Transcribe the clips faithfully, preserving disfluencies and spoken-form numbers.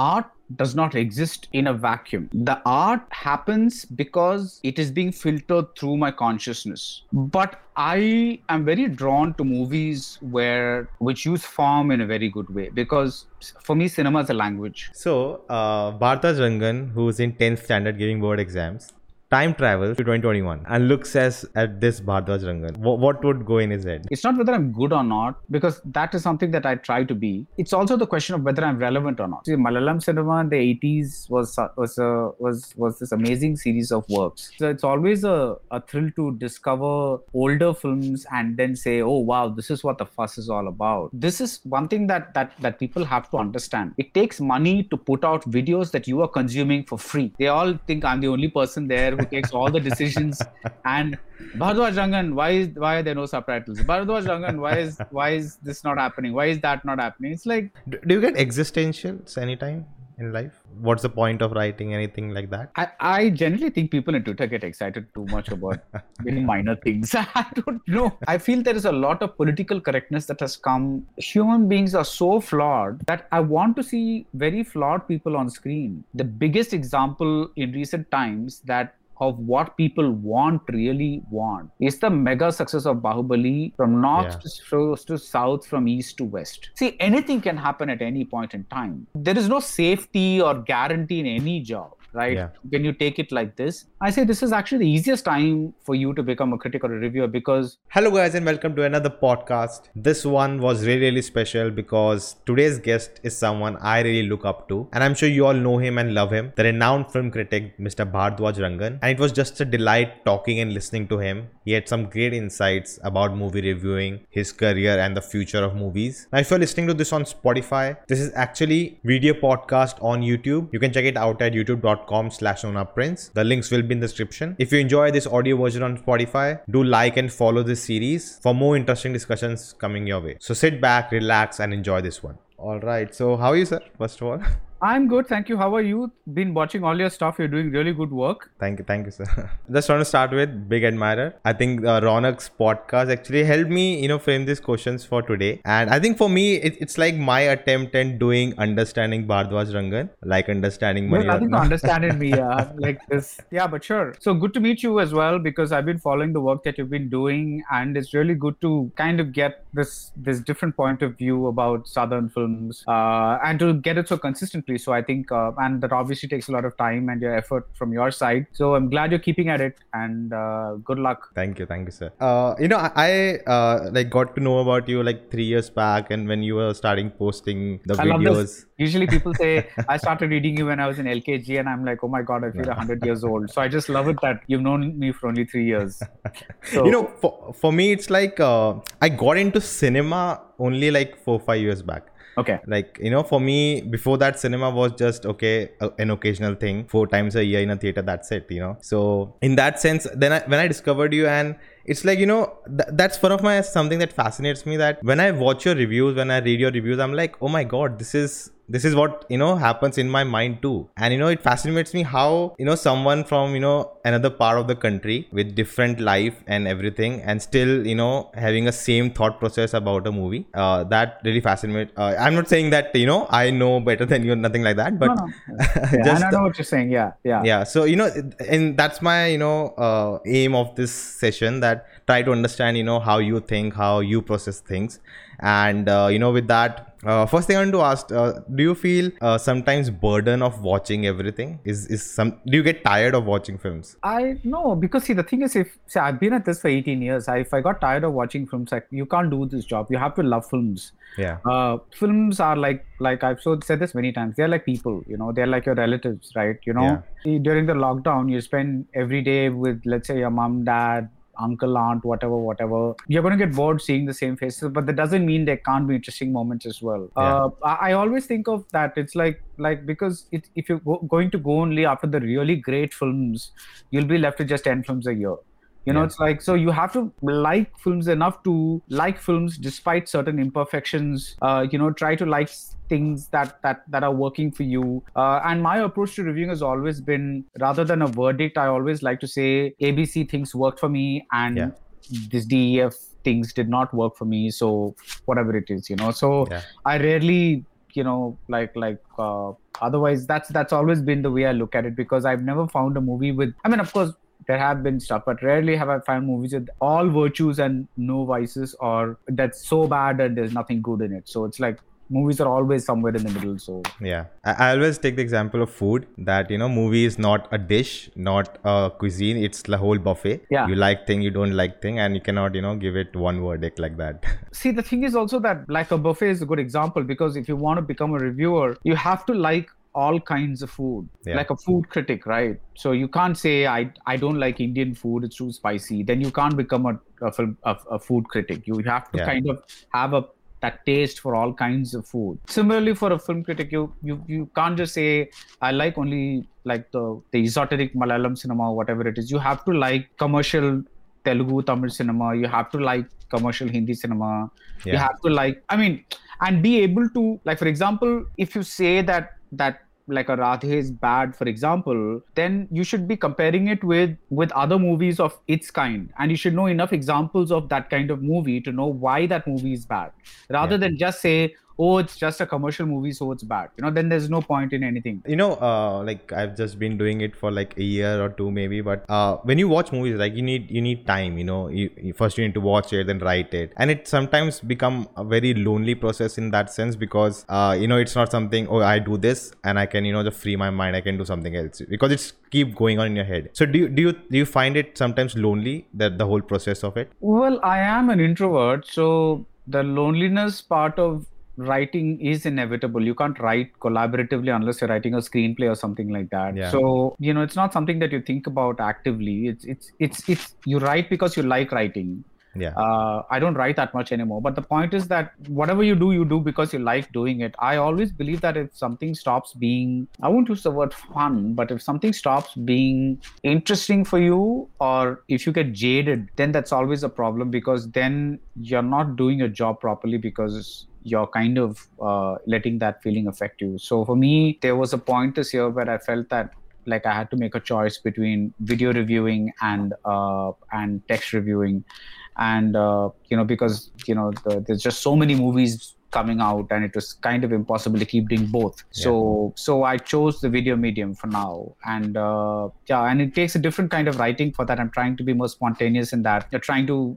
art does not exist in a vacuum. The art happens because it is being filtered through my consciousness. But I am very drawn to movies where which use form in a very good way, because for me, cinema is a language. So, uh, Baradwaj Rangan, who is in tenth standard giving board exams, time travels to twenty twenty-one and looks as at this Baradwaj Rangan. W- what would go in his head? It's not whether I'm good or not, because that is something that I try to be. It's also the question of whether I'm relevant or not. See, Malayalam cinema in the eighties was was uh, was was this amazing series of works. So it's always a, a thrill to discover older films and then say, oh wow, this is what the fuss is all about. This is one thing that that that people have to understand. It takes money to put out videos that you are consuming for free. They all think I'm the only person there who takes all the decisions. And Baradwaj Rangan, why is why are there no subtitles? Baradwaj Rangan, why is why is this not happening? Why is that not happening? It's like, do, do you get existentials anytime in life? What's the point of writing anything like that? I, I generally think people on Twitter get excited too much about really minor things. I don't know. I feel there is a lot of political correctness that has come. Human beings are so flawed that I want to see very flawed people on screen. The biggest example in recent times that of what people want, really want, is the mega success of Bahubali from north yeah. to, to south, from east to west. See, anything can happen at any point in time. There is no safety or guarantee in any job, right? Yeah. When you take it like this, I say this is actually the easiest time for you to become a critic or a reviewer, because... Hello guys, and welcome to another podcast. This one was really, really special because today's guest is someone I really look up to, and I'm sure you all know him and love him, the renowned film critic, Mister Baradwaj Rangan. And it was just a delight talking and listening to him. He had some great insights about movie reviewing, his career, and the future of movies. Now, if you're listening to this on Spotify, this is actually video podcast on YouTube. You can check it out at youtube dot com. slash Nona Prince. The links will be in the description. If you enjoy this audio version on Spotify, do like and follow this series for more interesting discussions coming your way. So sit back, relax, and enjoy this one. All right. So how are you, sir? First of all, I'm good. Thank you. How are you? Been watching all your stuff. You're doing really good work. Thank you. Thank you, sir. Just want to start with big admirer. I think uh, Ronak's podcast actually helped me, you know, frame these questions for today. And I think for me, it, it's like my attempt at doing understanding Baradwaj Rangan, like understanding money. Well, nothing to understand in me uh, like this. Yeah, but sure. So good to meet you as well, because I've been following the work that you've been doing, and it's really good to kind of get this, this different point of view about Southern films uh, and to get it so consistent. So I think, uh, and that obviously takes a lot of time and your effort from your side. So I'm glad you're keeping at it, and uh, good luck. Thank you. Thank you, sir. Uh, you know, I uh, like got to know about you like three years back, and when you were starting posting the I videos. Love this. Usually people say, I started reading you when I was in L K G, and I'm like, oh my God, I feel one hundred years old. So I just love it that you've known me for only three years. So, you know, for, for me, it's like uh, I got into cinema only like four or five years back. Okay. Like, you know, for me, before that, cinema was just, okay, a, an occasional thing, four times a year in a theater, that's it, you know. So in that sense, then I, when I discovered you, and it's like, you know, th- that's one of my, something that fascinates me, that when I watch your reviews, when I read your reviews, I'm like, oh my God, this is... This is what, you know, happens in my mind too. And, you know, it fascinates me how, you know, someone from, you know, another part of the country with different life and everything, and still, you know, having a same thought process about a movie. Uh, that really fascinates. Uh, I'm not saying that, you know, I know better than you, nothing like that. But no, no. Yeah, just, I don't know what you're saying. Yeah. Yeah. Yeah. So, you know, and that's my, you know, uh, aim of this session, that try to understand, you know, how you think, how you process things. And, uh, you know, with that, Uh, first thing I want to ask, uh, do you feel uh, sometimes burden of watching everything? Is is some? Do you get tired of watching films? I no, because see, the thing is, if see, I've been at this for eighteen years. I, if I got tired of watching films, I, you can't do this job. You have to love films. Yeah. Uh, films are like like I've so said this many times. They're like people. You know, they're like your relatives, right? You know, yeah. During the lockdown, you spend every day with, let's say, your mom, dad, uncle, aunt, whatever, whatever. You're going to get bored seeing the same faces, but that doesn't mean there can't be interesting moments as well. Yeah. Uh, I, I always think of that. It's like, like because it, if you're go, going to go only after the really great films, you'll be left with just ten films a year. You know, yeah. It's like, so you have to like films enough to like films despite certain imperfections, uh, you know, try to like things that, that, that are working for you. Uh, and my approach to reviewing has always been, rather than a verdict, I always like to say A B C things worked for me, and yeah. this D E F things did not work for me. So whatever it is, you know, so yeah. I rarely you know, like like uh, otherwise that's that's always been the way I look at it, because I've never found a movie with, I mean, of course there have been stuff, but rarely have I found movies with all virtues and no vices, or that's so bad and there's nothing good in it. So it's like movies are always somewhere in the middle. So yeah, I always take the example of food, that, you know, movie is not a dish, not a cuisine, it's the whole buffet. Yeah, you like thing, you don't like thing, and you cannot, you know, give it one verdict like that. See, the thing is also that, like, a buffet is a good example, because if you want to become a reviewer, you have to like all kinds of food. Yeah. Like a food critic, right? So you can't say I I don't like Indian food, it's too spicy, then you can't become a a, a, a food critic. You have to yeah. kind of have a that taste for all kinds of food. Similarly, for a film critic, you you you can't just say I like only like the the esoteric Malayalam cinema or whatever it is. You have to like commercial Telugu, Tamil cinema. You have to like commercial Hindi cinema. Yeah. You have to like, I mean, and be able to, like, for example, if you say that that like a Radhe is bad, for example, then you should be comparing it with with other movies of its kind, and you should know enough examples of that kind of movie to know why that movie is bad, rather yeah. than just say, oh, it's just a commercial movie, so it's bad, you know, then there's no point in anything, you know. Uh, like, I've just been doing it for like a year or two maybe, but uh, when you watch movies, like, you need you need time, you know. You, you first you need to watch it, then write it, and it sometimes become a very lonely process in that sense, because uh, you know, it's not something, oh, I do this and I can, you know, just free my mind, I can do something else, because it's keep going on in your head. So do you do you, do you find it sometimes lonely, that the whole process of it? Well, I am an introvert, so the loneliness part of writing is inevitable. You can't write collaboratively unless you're writing a screenplay or something like that. Yeah. So, you know, it's not something that you think about actively. It's, it's, it's, it's, you write because you like writing. Yeah. Uh, I don't write that much anymore, but the point is that whatever you do, you do because you like doing it. I always believe that if something stops being, I won't use the word fun, but if something stops being interesting for you, or if you get jaded, then that's always a problem, because then you're not doing your job properly, because you're kind of uh, letting that feeling affect you. So for me, there was a point this year where I felt that, like, I had to make a choice between video reviewing and uh, and text reviewing, and uh, you know, because, you know, the, there's just so many movies coming out, and it was kind of impossible to keep doing both. Yeah. So so I chose the video medium for now, and uh, yeah, and it takes a different kind of writing for that. I'm trying to be more spontaneous in that. You're trying to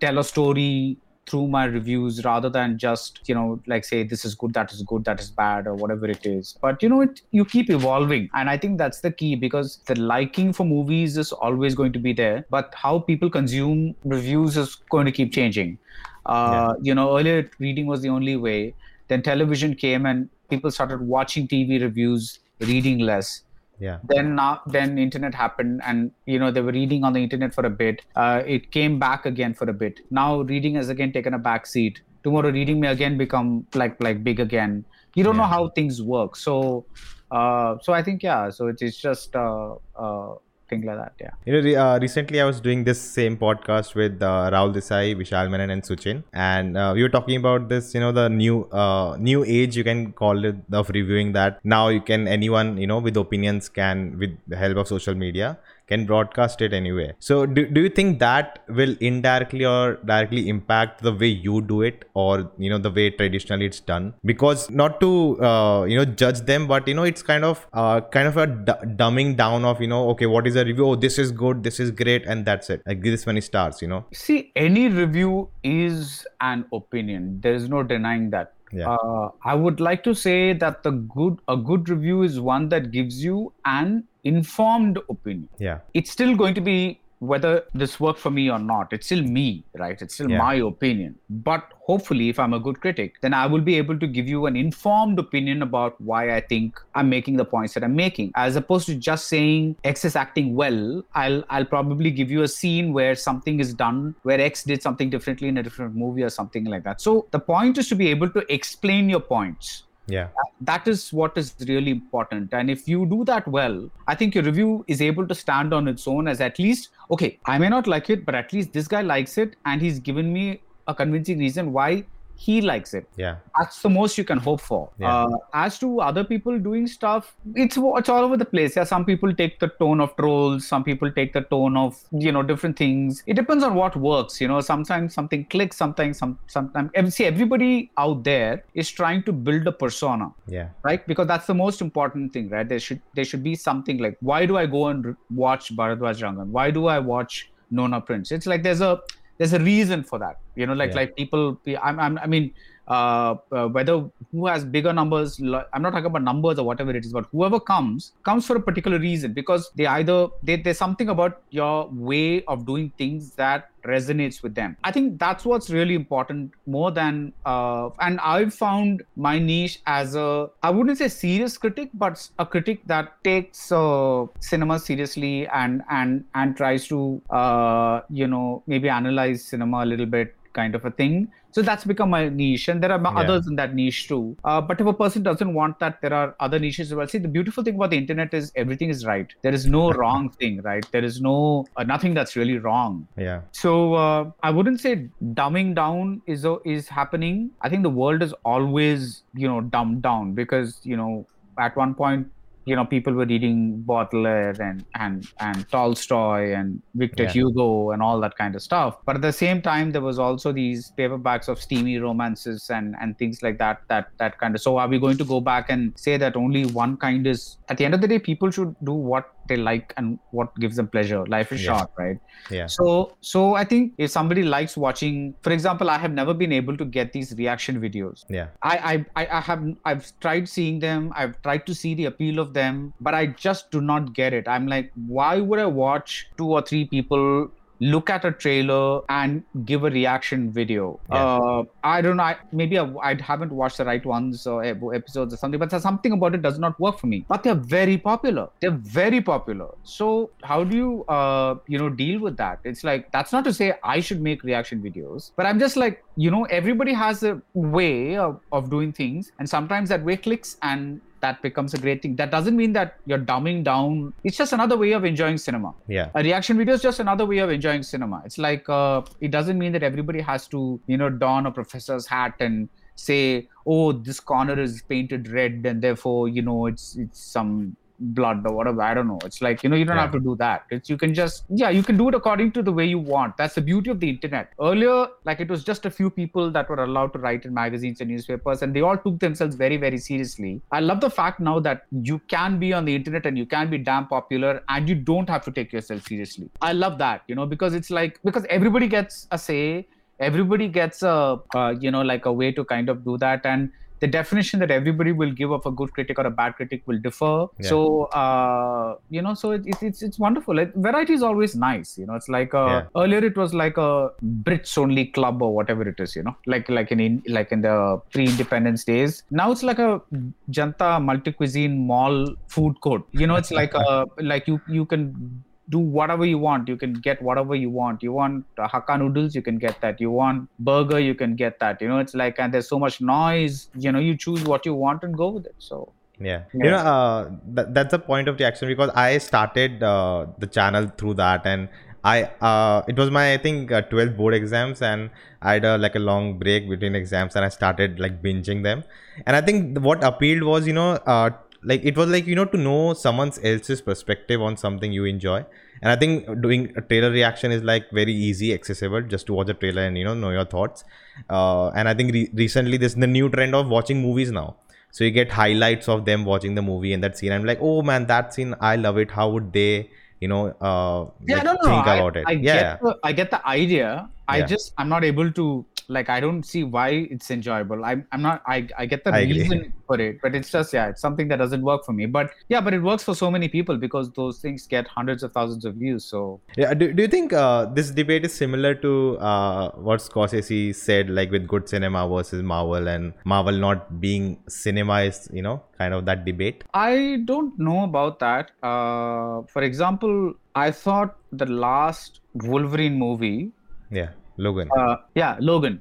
tell a story through my reviews, rather than just, you know, like, say this is good, that is good, that is bad, or whatever it is. But, you know, it, you keep evolving, and I think that's the key, because the liking for movies is always going to be there, but how people consume reviews is going to keep changing. Uh, yeah. You know, earlier reading was the only way, then television came and people started watching T V reviews, reading less. Yeah. Then now, then internet happened, and, you know, they were reading on the internet for a bit. Uh, it came back again for a bit. Now reading has again taken a back seat. Tomorrow reading may again become like like big again. You don't yeah. know how things work. So, uh, so I think yeah. So it is just uh, uh, thing like that. Yeah. You know, uh, recently I was doing this same podcast with uh, Rahul Desai, Vishal Menon, and Suchin, and uh, we were talking about this. You know, the new uh, new age, you can call it, of reviewing, that now you can, anyone, you know, with opinions can, with the help of social media, can broadcast it anywhere. So do, do you think that will indirectly or directly impact the way you do it, or, you know, the way traditionally it's done? Because not to uh, you know, judge them, but, you know, it's kind of uh, kind of a d- dumbing down of, you know, okay, what is a review? Oh, this is good, this is great, and that's it, like this many stars, you know. See, any review is an opinion, there is no denying that. Yeah. Uh, I would like to say that the good a good review is one that gives you an informed opinion. Yeah. It's still going to be whether this worked for me or not. It's still me, right? It's still yeah. my opinion. But hopefully, if I'm a good critic, then I will be able to give you an informed opinion about why I think I'm making the points that I'm making, as opposed to just saying X is acting well. I'll I'll probably give you a scene where something is done, where X did something differently in a different movie or something like that. So the point is to be able to explain your points. Yeah, that is what is really important. And if you do that well, I think your review is able to stand on its own as, at least, okay, I may not like it, but at least this guy likes it, and he's given me a convincing reason why he likes it. Yeah, that's the most you can hope for. Yeah. Uh, as to other people doing stuff, it's it's all over the place. Yeah, some people take the tone of Trolls, some people take the tone of, you know, different things. It depends on what works. You know, sometimes something clicks, sometimes some sometimes see, everybody out there is trying to build a persona. Yeah, right. Because that's the most important thing, right? There should there should be something like, why do I go and re- watch Baradwaj Rangan? Why do I watch Nona Prince? It's like there's a There's a reason for that, you know, like yeah. like people, I'm, I'm, I mean, uh, uh, whether who has bigger numbers, I'm not talking about numbers or whatever it is, but whoever comes, comes for a particular reason, because they either, they, there's something about your way of doing things that resonates with them. I think that's what's really important more than, uh, and I've found my niche as a, I wouldn't say serious critic, but a critic that takes uh, cinema seriously and, and, and tries to, uh, you know, maybe analyze cinema a little bit, kind of a thing. So that's become my niche, and there are yeah. others in that niche too. Uh, but if a person doesn't want that, there are other niches as well. See, the beautiful thing about the internet is everything is right. There is no wrong thing, right? There is no, uh, nothing that's really wrong. Yeah. So uh, I wouldn't say dumbing down is uh, is happening. I think the world is always, you know, dumbed down, because, you know, at one point, you know, people were reading Baudelaire and and and Tolstoy and Victor yeah. Hugo and all that kind of stuff. But at the same time, there was also these paperbacks of steamy romances and and things like that. That that kind of. So are we going to go back and say that only one kind is? At the end of the day, people should do what they like and what gives them pleasure. Life is yeah. short, right? Yeah. So so I think if somebody likes watching, for example, I have never been able to get these reaction videos. Yeah. I I I have I've tried seeing them. I've tried to see the appeal of them, but I just do not get it. I'm like, why would I watch two or three people look at a trailer and give a reaction video? Yeah. Uh, I don't know. I, maybe I, I haven't watched the right ones or episodes or something, but something about it does not work for me. But they're very popular. They're very popular. So how do you, uh, you know, deal with that? It's like, that's not to say I should make reaction videos, but I'm just like, you know, everybody has a way of, of doing things. And sometimes that way clicks, and that becomes a great thing. That doesn't mean that you're dumbing down. It's just another way of enjoying cinema. Yeah. A reaction video is just another way of enjoying cinema. It's like, uh, it doesn't mean that everybody has to, you know, don a professor's hat and say, oh, this corner is painted red and therefore, you know, it's it's some blood or whatever. I don't know. It's like, you know, you don't yeah. have to do that. It's, you can just, yeah, you can do it according to the way you want. That's the beauty of the internet. Earlier, like, it was just a few people that were allowed to write in magazines and newspapers, and they all took themselves very, very seriously. I love the fact now that you can be on the internet and you can be damn popular and you don't have to take yourself seriously. I love that, you know, because it's like, because everybody gets a say, everybody gets a, uh, you know, like a way to kind of do that. And the definition that everybody will give of a good critic or a bad critic will differ. Yeah. So, uh, you know, so it, it, it's it's wonderful. It, variety is always nice. You know, it's like a, yeah. earlier it was like a Brits only club or whatever it is, you know, like like in like in the pre-independence days. Now it's like a Janta multi-cuisine mall food court. You know, it's like a, like you, you can do whatever you want. You can get whatever you want. You want uh, Hakka noodles, you can get that. You want burger, you can get that. You know, it's like, and there's so much noise, you know, you choose what you want and go with it. So, yeah. yeah. You know, uh, th- that's the point of the action, because I started uh, the channel through that, and I, uh, it was my, I think, uh, twelfth board exams, and I had a, like a long break between exams, and I started like binging them. And I think what appealed was, you know, uh, like it was like, you know, to know someone else's perspective on something you enjoy. And I think doing a trailer reaction is like very easy, accessible, just to watch a trailer and, you know, know your thoughts. Uh, and I think re- recently this is the new trend of watching movies now. So you get highlights of them watching the movie and that scene. I'm like, oh man, that scene, I love it. How would they, you know, uh, yeah, like, no, no, think I, about it? I, yeah, get the, I get the idea. I yeah. just, I'm not able to, like, I don't see why it's enjoyable. I'm, I'm not, I, I get the I reason agree. for it, but it's just, yeah, it's something that doesn't work for me. But yeah, but it works for so many people because those things get hundreds of thousands of views. So yeah, do, do you think uh, this debate is similar to uh, what Scorsese said, like with good cinema versus Marvel, and Marvel not being cinema is, you know, kind of that debate? I don't know about that. Uh, for example, I thought the last Wolverine movie, yeah. Logan. Uh, yeah, Logan.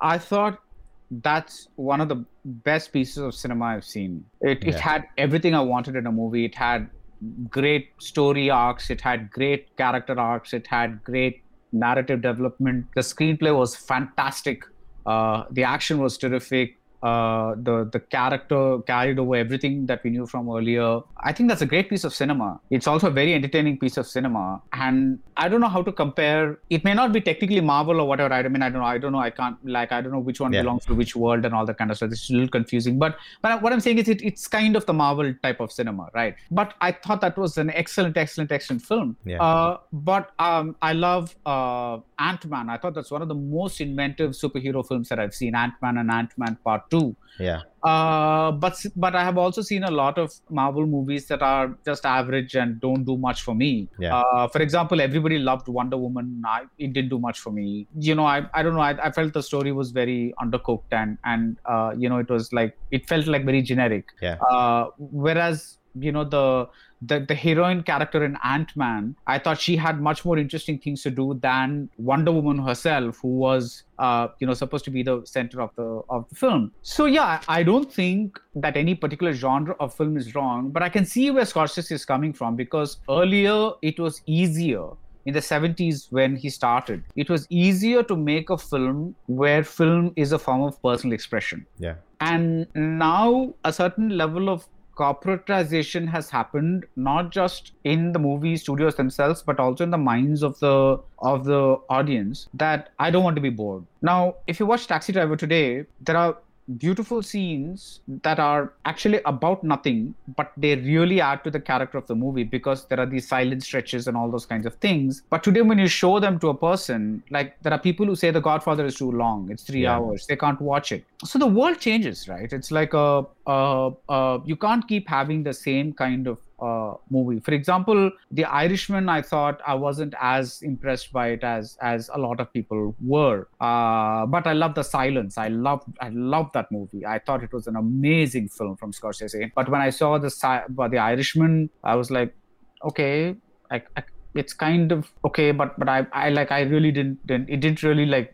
I thought that's one of the best pieces of cinema I've seen. It yeah. it had everything I wanted in a movie. It had great story arcs. It had great character arcs. It had great narrative development. The screenplay was fantastic. Uh, the action was terrific. Uh, the the character carried over everything that we knew from earlier. I think that's a great piece of cinema. It's also a very entertaining piece of cinema, and I don't know how to compare. It may not be technically Marvel or whatever. I mean, I don't know. I don't know. I can't like. I don't know which one yeah. belongs to which world and all that kind of stuff. It's a little confusing. But but what I'm saying is, it it's kind of the Marvel type of cinema, right? But I thought that was an excellent, excellent, excellent film. Yeah. Uh, but um, I love uh, Ant-Man. I thought that's one of the most inventive superhero films that I've seen. Ant-Man and Ant-Man Part Two. Yeah. Uh, but but I have also seen a lot of Marvel movies that are just average and don't do much for me. Yeah. Uh, for example, everybody loved Wonder Woman. I, it didn't do much for me. You know, I I don't know. I, I felt the story was very undercooked and and uh, you know, it was like it felt like very generic. Yeah. Uh, whereas you know the. The, the heroine character in Ant-Man, I thought she had much more interesting things to do than Wonder Woman herself, who was, uh, you know, supposed to be the center of the of the film. So yeah, I don't think that any particular genre of film is wrong, but I can see where Scorsese is coming from, because earlier it was easier. In the seventies, when he started, it was easier to make a film where film is a form of personal expression. Yeah. And now a certain level of corporatization has happened, not just in the movie studios themselves, but also in the minds of the of the audience, that I don't want to be bored. Now, if you watch Taxi Driver today, there are beautiful scenes that are actually about nothing, but they really add to the character of the movie, because there are these silent stretches and all those kinds of things. But today, when you show them to a person, like, there are people who say The Godfather is too long, it's three yeah. hours, they can't watch it. So the world changes, right? It's like a, a, a you can't keep having the same kind of Uh, movie. For example, The Irishman, I thought I wasn't as impressed by it as as a lot of people were. Uh, but I love the silence. I love I love that movie. I thought it was an amazing film from Scorsese. But when I saw the the Irishman, I was like, okay, I, I, it's kind of okay. But but I, I like I really didn't, didn't it didn't really like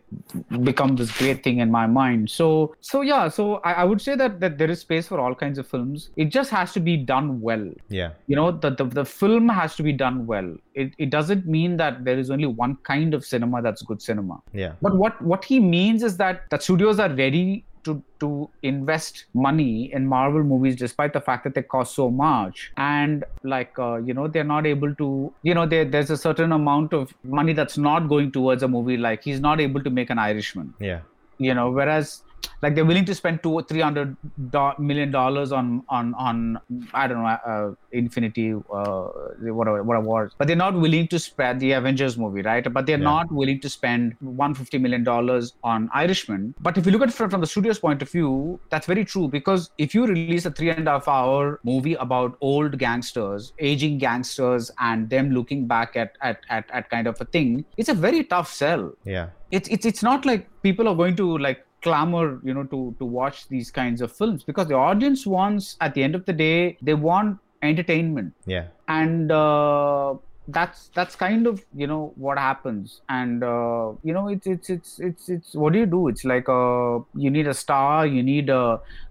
become this great thing in my mind. So so yeah. So I, I would say that that there is space for all kinds of films. It just has to be done well. Yeah. You know, the the, the film has to be done well. It it doesn't mean that there is only one kind of cinema that's good cinema. Yeah. But what what he means is that the studios are ready to to invest money in Marvel movies, despite the fact that they cost so much, and like uh, you know they're not able to, you know there there's a certain amount of money that's not going towards a movie, like he's not able to make an Irishman. Yeah. You know, whereas like they're willing to spend two or three hundred million dollars on on on I don't know uh, Infinity uh, whatever whatever Wars, but they're not willing to spread the Avengers movie, right? But they're yeah. not willing to spend one fifty million dollars on Irishman. But if you look at it from, from the studio's point of view, that's very true, because if you release a three and a half hour movie about old gangsters, aging gangsters, and them looking back at at at, at kind of a thing, it's a very tough sell. Yeah, it's it's it's not like people are going to like clamor, you know, to to watch these kinds of films, because the audience wants, at the end of the day, they want entertainment. Yeah. And uh, that's that's kind of, you know, what happens. And uh, you know, it's it's it's it's it's what do you do? It's like a you need a star. You need a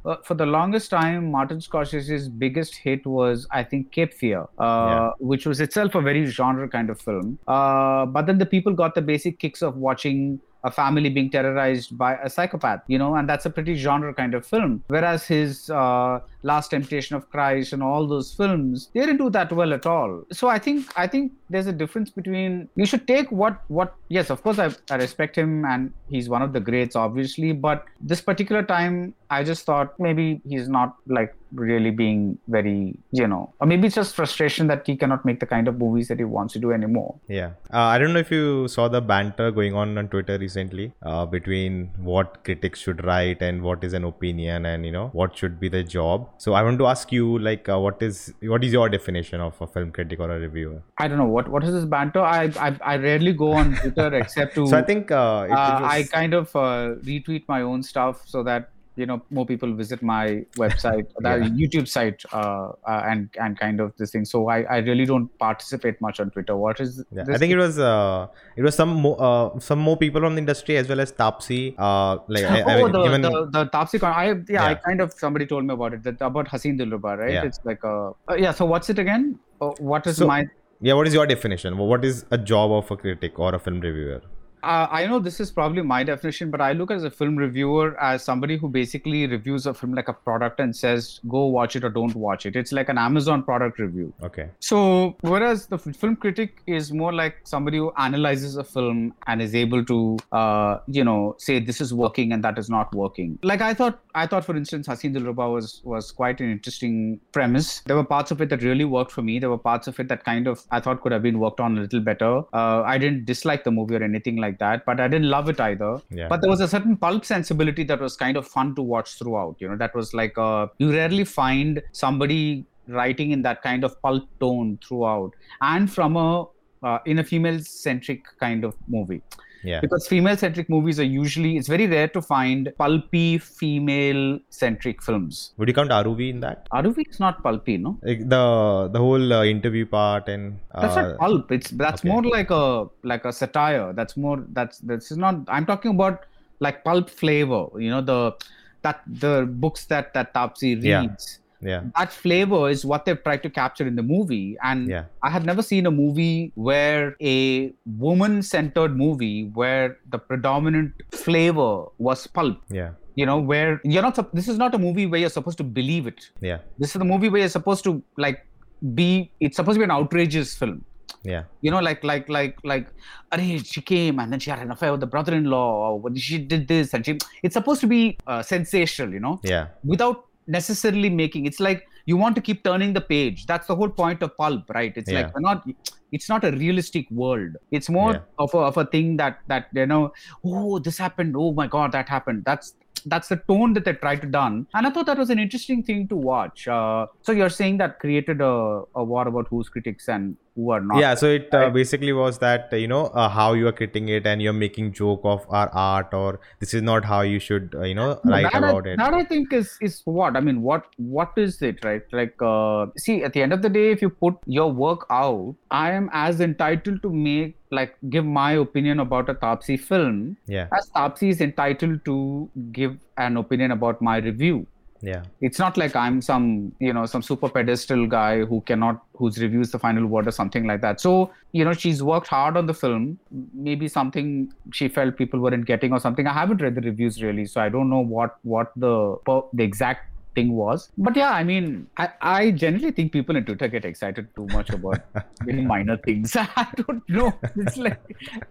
uh, for the longest time, Martin Scorsese's biggest hit was, I think, Cape Fear, uh, yeah. which was itself a very genre kind of film. Uh, but then the people got the basic kicks of watching a family being terrorized by a psychopath, you know, and that's a pretty genre kind of film. Whereas his uh, Last Temptation of Christ and all those films, they didn't do that well at all. So I think I think there's a difference between, you should take what what. Yes, of course, I, I respect him and he's one of the greats, obviously. But this particular time, I just thought maybe he's not like really being very, you know, or maybe it's just frustration that he cannot make the kind of movies that he wants to do anymore. Yeah. Uh, I don't know if you saw the banter going on on Twitter recently uh, between what critics should write and what is an opinion and, you know, what should be the job. So I want to ask you, like, uh, what is what is your definition of a film critic or a reviewer? I don't know. What What is this banter? I I, I rarely go on Twitter except to... So I think... Uh, it, uh, it was... I kind of uh, retweet my own stuff so that, you know, more people visit my website, yeah. the YouTube site, uh, uh, and and kind of this thing. So I, I really don't participate much on Twitter. What is? Yeah. This I think thing? it was uh, it was some more uh, some more people on the industry, as well as Taapsee. Uh, like oh, I, I mean, the, even... the the Taapsee. Con- I yeah, yeah, I kind of somebody told me about it that about Haseen Dilruba, right? Yeah. It's like a uh, yeah. So what's it again? Uh, what is so, my yeah? What is your definition? What is a job of a critic or a film reviewer? Uh, I know this is probably my definition, but I look as a film reviewer as somebody who basically reviews a film like a product and says, go watch it or don't watch it. It's like an Amazon product review. Okay. So whereas the film critic is more like somebody who analyzes a film and is able to, uh, you know, say this is working and that is not working. Like I thought, I thought, for instance, Haseen Dilruba was, was quite an interesting premise. There were parts of it that really worked for me. There were parts of it that kind of I thought could have been worked on a little better. Uh, I didn't dislike the movie or anything like that. Like that, but I didn't love it either. Yeah. But there was a certain pulp sensibility that was kind of fun to watch throughout. You know, that was like a, you rarely find somebody writing in that kind of pulp tone throughout, and from a uh, in a female-centric kind of movie. Yeah. Because female-centric movies are usually, it's very rare to find pulpy female-centric films. Would you count Aruvi in that? Aruvi is not pulpy, no? Like the the whole uh, interview part and uh, that's not pulp. It's that's okay. More like a like a satire. That's more that's this is not. I'm talking about like pulp flavor. You know the that the books that that Taapsee reads. Yeah. Yeah. That flavor is what they've tried to capture in the movie. And yeah. I have never seen a movie where a woman-centered movie where the predominant flavor was pulp. Yeah. You know, where you're not, this is not a movie where you're supposed to believe it. Yeah. This is the movie where you're supposed to like be, it's supposed to be an outrageous film. Yeah. You know, like, like, like, like, Arey, she came and then she had an affair with the brother-in-law, or she did this and she, it's supposed to be uh, sensational, you know? Yeah. Without necessarily making, it's like you want to keep turning the page. That's the whole point of pulp, right? It's yeah. like we're not, it's not a realistic world. It's more yeah. of a, of a thing that that you know, oh this happened, oh my god that happened. That's that's the tone that they tried to done, and I thought that was an interesting thing to watch. Uh, so you're saying that created a, a war about who's critics and who are not. Yeah, so it uh, basically was that, you know, uh, how you are critiquing it and you're making joke of our art, or this is not how you should, uh, you know, no, write about I, it. That I think is, is what, I mean, what what is it, right? Like, uh, see, at the end of the day, if you put your work out, I am as entitled to make, like, give my opinion about a Taapsee film yeah. as Taapsee is entitled to give an opinion about my review. Yeah, it's not like I'm some, you know, some super pedestal guy who cannot, whose review is the final word or something like that. So, you know, she's worked hard on the film. Maybe something she felt people weren't getting or something. I haven't read the reviews really, so I don't know what what the the exact thing was. But yeah, I mean, I, I generally think people on Twitter get excited too much about really minor things. I don't know. It's like,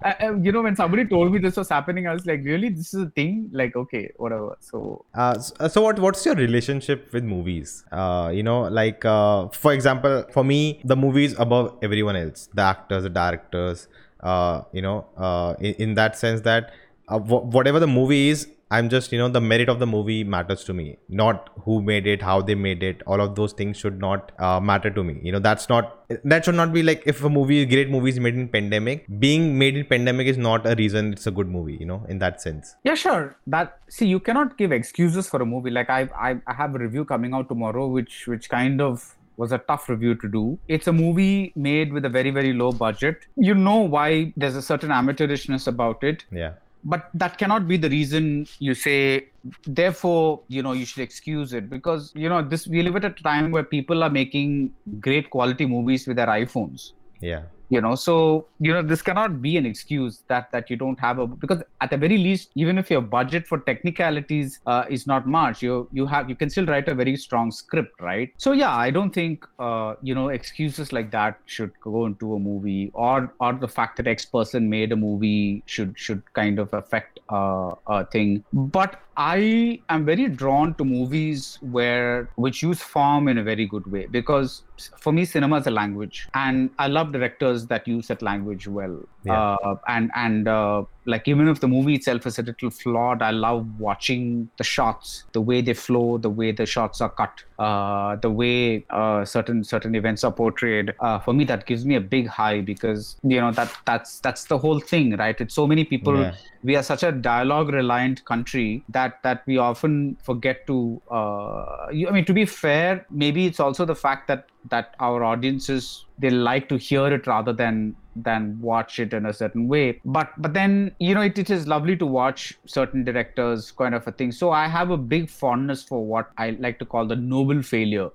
I, you know, when somebody told me this was happening, I was like, really, this is a thing? Like, okay, whatever. So, uh, so, so what? What's your relationship with movies? Uh, you know, like, uh, for example, for me, the movies above everyone else, the actors, the directors, uh, you know, uh, in, in that sense that uh, w- whatever the movie is, I'm just, you know, the merit of the movie matters to me, not who made it, how they made it. All of those things should not uh, matter to me. You know, that's not, that should not be like if a movie, great movie is made in pandemic, being made in pandemic is not a reason it's a good movie, you know, in that sense. Yeah, sure. That, see, you cannot give excuses for a movie. Like I, I, I have a review coming out tomorrow, which, which kind of was a tough review to do. It's a movie made with a very, very low budget. You know why there's a certain amateurishness about it. Yeah. But that cannot be the reason you say, therefore, you know, you should excuse it, because, you know, this, we live at a time where people are making great quality movies with their iPhones. Yeah. You know, so, you know, this cannot be an excuse that, that you don't have a, because at the very least, even if your budget for technicalities uh, is not much, you you have, you can still write a very strong script, right? So yeah, I don't think, uh, you know, excuses like that should go into a movie, or, or the fact that X person made a movie should, should kind of affect uh, a thing. But I am very drawn to movies where, which use form in a very good way, because for me, cinema is a language, and I love directors that use that language well. Yeah. Uh, and and uh, like even if the movie itself is a little flawed, I love watching the shots, the way they flow, the way the shots are cut, uh, the way uh, certain certain events are portrayed. Uh, for me, that gives me a big high, because you know that that's that's the whole thing, right? It's so many people. Yeah. We are such a dialogue reliant country that that we often forget to. Uh, you, I mean, to be fair, maybe it's also the fact that that our audiences, they like to hear it rather than than watch it in a certain way. But but then, you know, it, it is lovely to watch certain directors kind of a thing. So I have a big fondness for what I like to call the noble failure,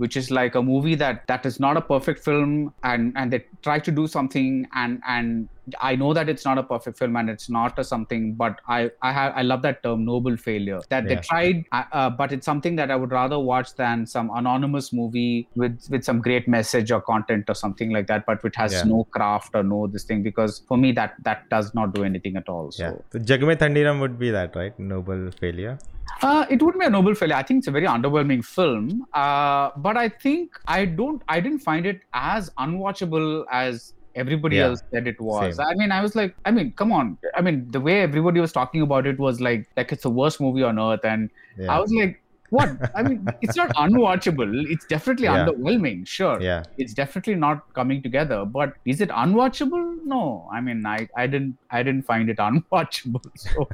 which is like a movie that that is not a perfect film, and and they try to do something, and and I know that it's not a perfect film and it's not a something, but I I, have, I love that term, noble failure, that yeah. they tried, uh, but it's something that I would rather watch than some anonymous movie with, with some great message or content or something like that, but which has yeah. no craft or no this thing, because for me that that does not do anything at all. So, yeah. so Jagme Thandiram would be that, right? Noble failure? Uh, it wouldn't be a noble failure. I think it's a very underwhelming film, uh, but I think I don't, I didn't find it as unwatchable as everybody yeah. else said it was. Same. I mean, I was like, I mean, come on. I mean, the way everybody was talking about it was like, like it's the worst movie on earth. And yeah. I was like, what? I mean, it's not unwatchable. It's definitely yeah. underwhelming. Sure. Yeah. It's definitely not coming together, but is it unwatchable? No. I mean, I, I didn't, I didn't find it unwatchable. So.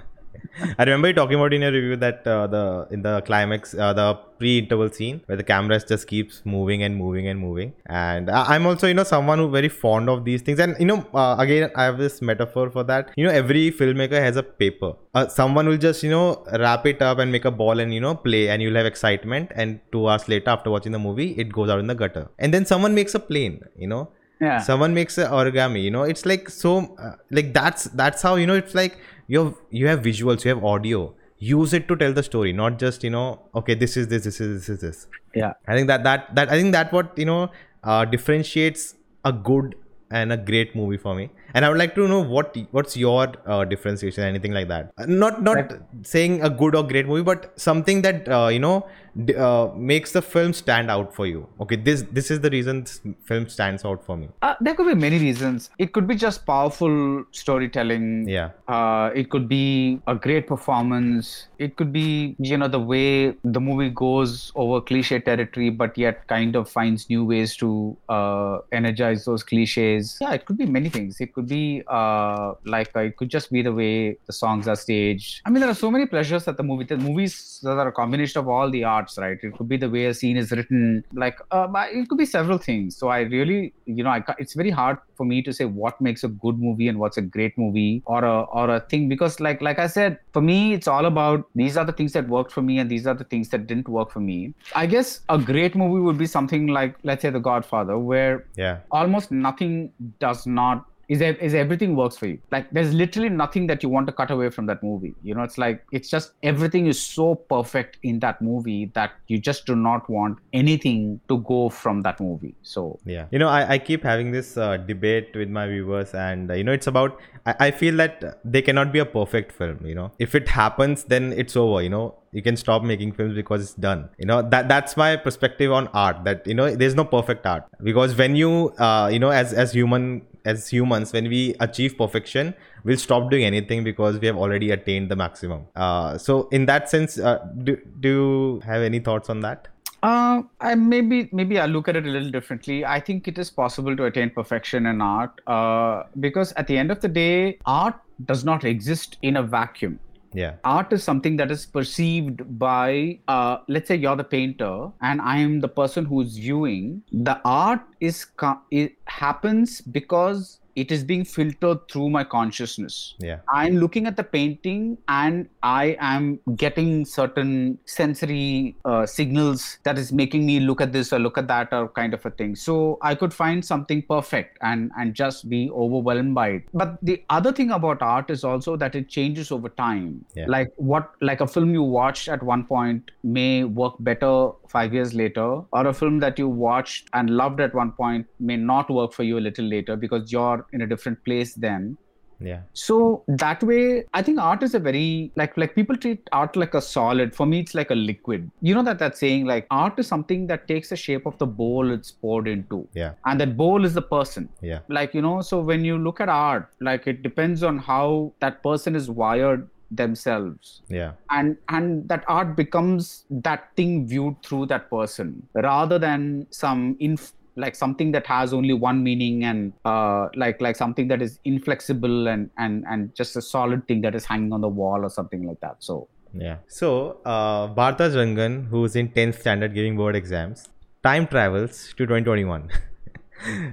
I remember you talking about in your review that uh, the in the climax, uh, the pre-interval scene where the camera just keeps moving and moving and moving. And I- I'm also, you know, someone who's very fond of these things. And, you know, uh, again, I have this metaphor for that. You know, every filmmaker has a paper. Uh, someone will just, you know, wrap it up and make a ball and, you know, play, and you'll have excitement. And two hours later, after watching the movie, it goes out in the gutter. And then someone makes a plane, you know. Yeah. Someone makes an origami, you know. It's like so, uh, like that's that's how, you know, it's like you have, you have visuals, you have audio. Use it to tell the story, not just, you know, okay, this is this, this is this is this. Yeah. I think that that that I think that what, you know, uh, differentiates a good and a great movie for me. And I would like to know what what's your uh, differentiation, anything like that. Not not right. saying a good or great movie, but something that uh, you know d- uh, makes the film stand out for you. Okay, this this is the reason this film stands out for me. Uh, there could be many reasons. It could be just powerful storytelling. Yeah. Uh, it could be a great performance. It could be, you know, the way the movie goes over cliche territory, but yet kind of finds new ways to uh, energize those cliches. Yeah, it could be many things. It could be uh, like uh, it could just be the way the songs are staged. I mean, there are so many pleasures that the movie the movies that are a combination of all the arts, right? It could be the way a scene is written, like uh, it could be several things. So I really, you know, I, it's very hard for me to say what makes a good movie and what's a great movie or a or a thing, because like like I said, for me it's all about these are the things that worked for me and these are the things that didn't work for me. I guess a great movie would be something like, let's say, The Godfather, where yeah. almost nothing does not Is, is everything works for you. Like, there's literally nothing that you want to cut away from that movie. You know, it's like, it's just everything is so perfect in that movie that you just do not want anything to go from that movie. So, yeah. You know, I, I keep having this uh, debate with my viewers, and, uh, you know, it's about, I, I feel that they cannot be a perfect film, you know. If it happens, then it's over, you know. You can stop making films because it's done. You know, that that's my perspective on art, that, you know, there's no perfect art. Because when you, uh, you know, as, as human, as humans, when we achieve perfection, we'll stop doing anything because we have already attained the maximum. Uh, so in that sense, uh, do, do you have any thoughts on that? Uh, I maybe maybe I look at it a little differently. I think it is possible to attain perfection in art, uh, because at the end of the day, art does not exist in a vacuum. Yeah. Art is something that is perceived by, uh, let's say you're the painter and I am the person who's viewing. The art is it happens because it is being filtered through my consciousness. Yeah. I'm looking at the painting and I am getting certain sensory uh, signals that is making me look at this or look at that or kind of a thing. So I could find something perfect and, and just be overwhelmed by it. But the other thing about art is also that it changes over time. Yeah. Like what, like a film you watched at one point may work better five years later, or a film that you watched and loved at one point may not work for you a little later because you're in a different place then. Yeah. So that way, I think art is a very, like, like people treat art like a solid. For me, it's like a liquid. You know that that saying, like, art is something that takes the shape of the bowl it's poured into. Yeah. And that bowl is the person. Yeah. Like, you know, so when you look at art, like, it depends on how that person is wired themselves. Yeah. And and that art becomes that thing viewed through that person, rather than some inf- like something that has only one meaning and uh, like like something that is inflexible and, and, and just a solid thing that is hanging on the wall or something like that. So, yeah. So, uh, Baradwaj Rangan, who's in tenth standard giving board exams, time travels to twenty twenty-one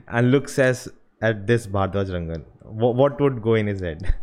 and looks as at this Baradwaj Rangan. W- what would go in his head?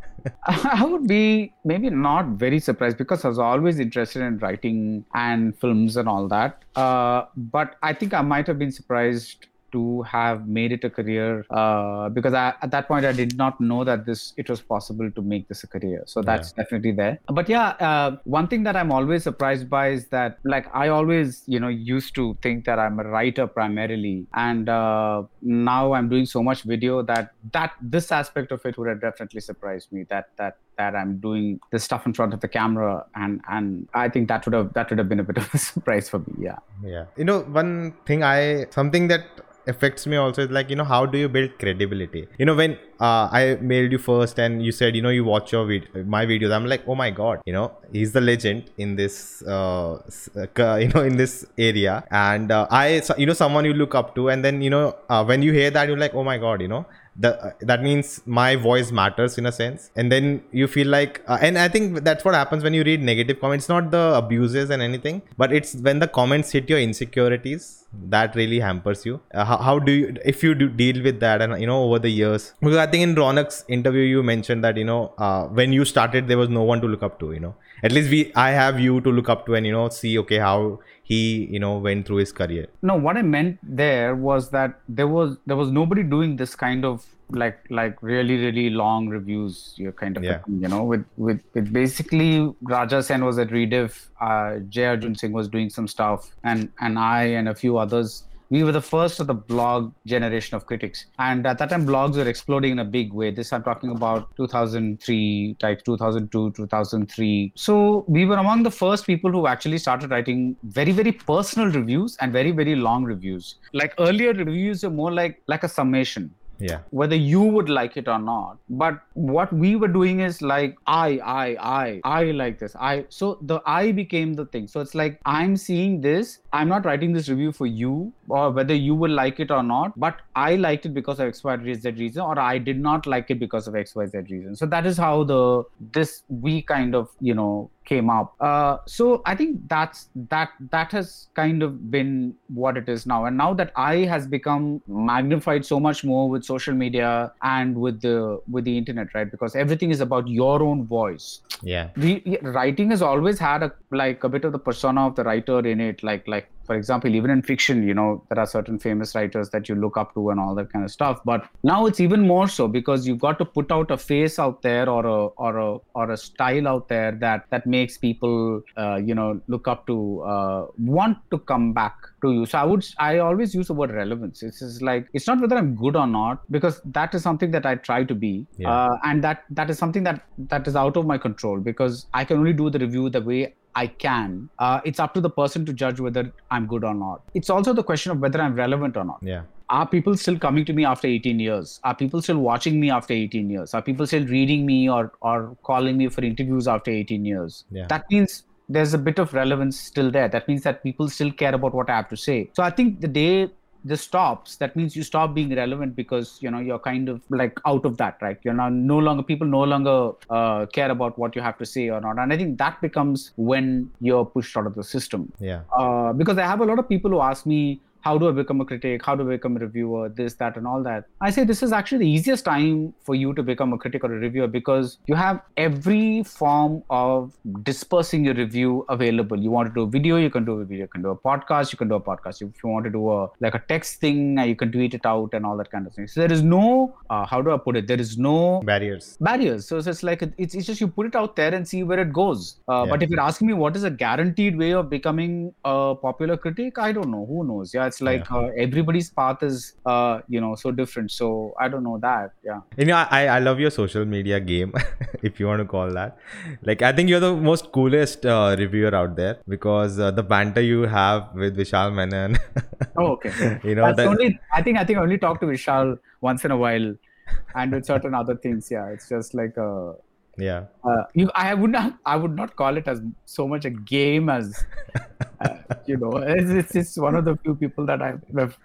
I would be maybe not very surprised because I was always interested in writing and films and all that. Uh, but I think I might have been surprised to have made it a career uh, because I, at that point I did not know that this it was possible to make this a career. So that's yeah. definitely there. But yeah, uh, one thing that I'm always surprised by is that, like, I always, you know, used to think that I'm a writer primarily, and uh, now I'm doing so much video that that this aspect of it would have definitely surprised me. That that. that I'm doing this stuff in front of the camera, and, and I think that would have that would have been a bit of a surprise for me. Yeah. Yeah. You know, one thing I something that affects me also is, like, you know, how do you build credibility? You know, when uh, I mailed you first and you said, you know, you watch your vid- my videos, I'm like, oh my God, you know, he's the legend in this, uh, you know, in this area. And uh, I, you know, someone you look up to, and then, you know, uh, when you hear that, you're like, oh my God, you know, The, uh, that means my voice matters in a sense. And then you feel like uh, and I think that's what happens when you read negative comments. Not the abuses and anything, but it's when the comments hit your insecurities that really hampers you. Uh, how, how do you if you do deal with that? And, you know, over the years, because I think in Ronak's interview you mentioned that, you know, uh, when you started there was no one to look up to, you know, at least we I have you to look up to and, you know, see okay how he, you know, went through his career. No, what I meant there was that there was there was nobody doing this kind of like like really really long reviews, you kind of yeah. thing, you know, with, with with basically Raja Sen was at Rediff, uh, J. Arjun Singh was doing some stuff, and and I and a few others. We were the first of the blog generation of critics. And at that time, blogs were exploding in a big way. This I'm talking about two thousand three, like two thousand two, two thousand three. So we were among the first people who actually started writing very, very personal reviews and very, very long reviews. Like earlier reviews are more like, like a summation. Yeah. Whether you would like it or not. But what we were doing is like, I, I, I, I like this. I. So the I became the thing. So it's like, I'm seeing this. I'm not writing this review for you or whether you will like it or not. But I liked it because of X, Y, Z reason, or I did not like it because of X, Y, Z reason. So that is how the this we kind of, you know, came up. Uh, so I think that's that that has kind of been what it is now. And now that I has become magnified so much more with social media and with the with the internet, right? Because everything is about your own voice. Yeah. We, writing has always had a like a bit of the persona of the writer in it, like like for example, even in fiction, you know, there are certain famous writers that you look up to and all that kind of stuff. But now it's even more so because you've got to put out a face out there or a or a or a style out there that that makes people, uh, you know, look up to, uh, want to come back to you. So I would I always use the word relevance. It's just like, it's not whether I'm good or not, because that is something that I try to be, yeah. uh, and that that is something that that is out of my control because I can only do the review the way I can. Uh, it's up to the person to judge whether I'm good or not. It's also the question of whether I'm relevant or not. Yeah. Are people still coming to me after eighteen years? Are people still watching me after eighteen years? Are people still reading me or or calling me for interviews after eighteen years? Yeah. That means there's a bit of relevance still there. That means that people still care about what I have to say. So I think the day this stops, that means you stop being relevant because, you know, you're kind of like out of that, right? You're not, no longer, people no longer uh, care about what you have to say or not. And I think that becomes when you're pushed out of the system. Yeah. Uh, because I have a lot of people who ask me, how do I become a critic? How do I become a reviewer? This, that, and all that. I say this is actually the easiest time for you to become a critic or a reviewer because you have every form of dispersing your review available. You want to do a video, you can do a video. You can do a podcast, you can do a podcast. If you want to do a like a text thing, you can tweet it out and all that kind of thing. So there is no, uh, how do I put it? There is no barriers. Barriers. So it's just like it's it's just you put it out there and see where it goes. Uh, yeah. But if you're asking me what is a guaranteed way of becoming a popular critic, I don't know. Who knows? Yeah. It's like yeah. uh, everybody's path is, uh, you know, so different. So I don't know that. Yeah. You know, I, I love your social media game, if you want to call that. Like, I think you're the most coolest uh, reviewer out there because uh, the banter you have with Vishal Menon. Oh, okay. You know, that's that... only. I think I think I only talk to Vishal once in a while, and with certain other things. Yeah, it's just like a. Yeah. Uh, you, I would not. I would not call it as so much a game as. Uh, you know, it's, it's one of the few people that I,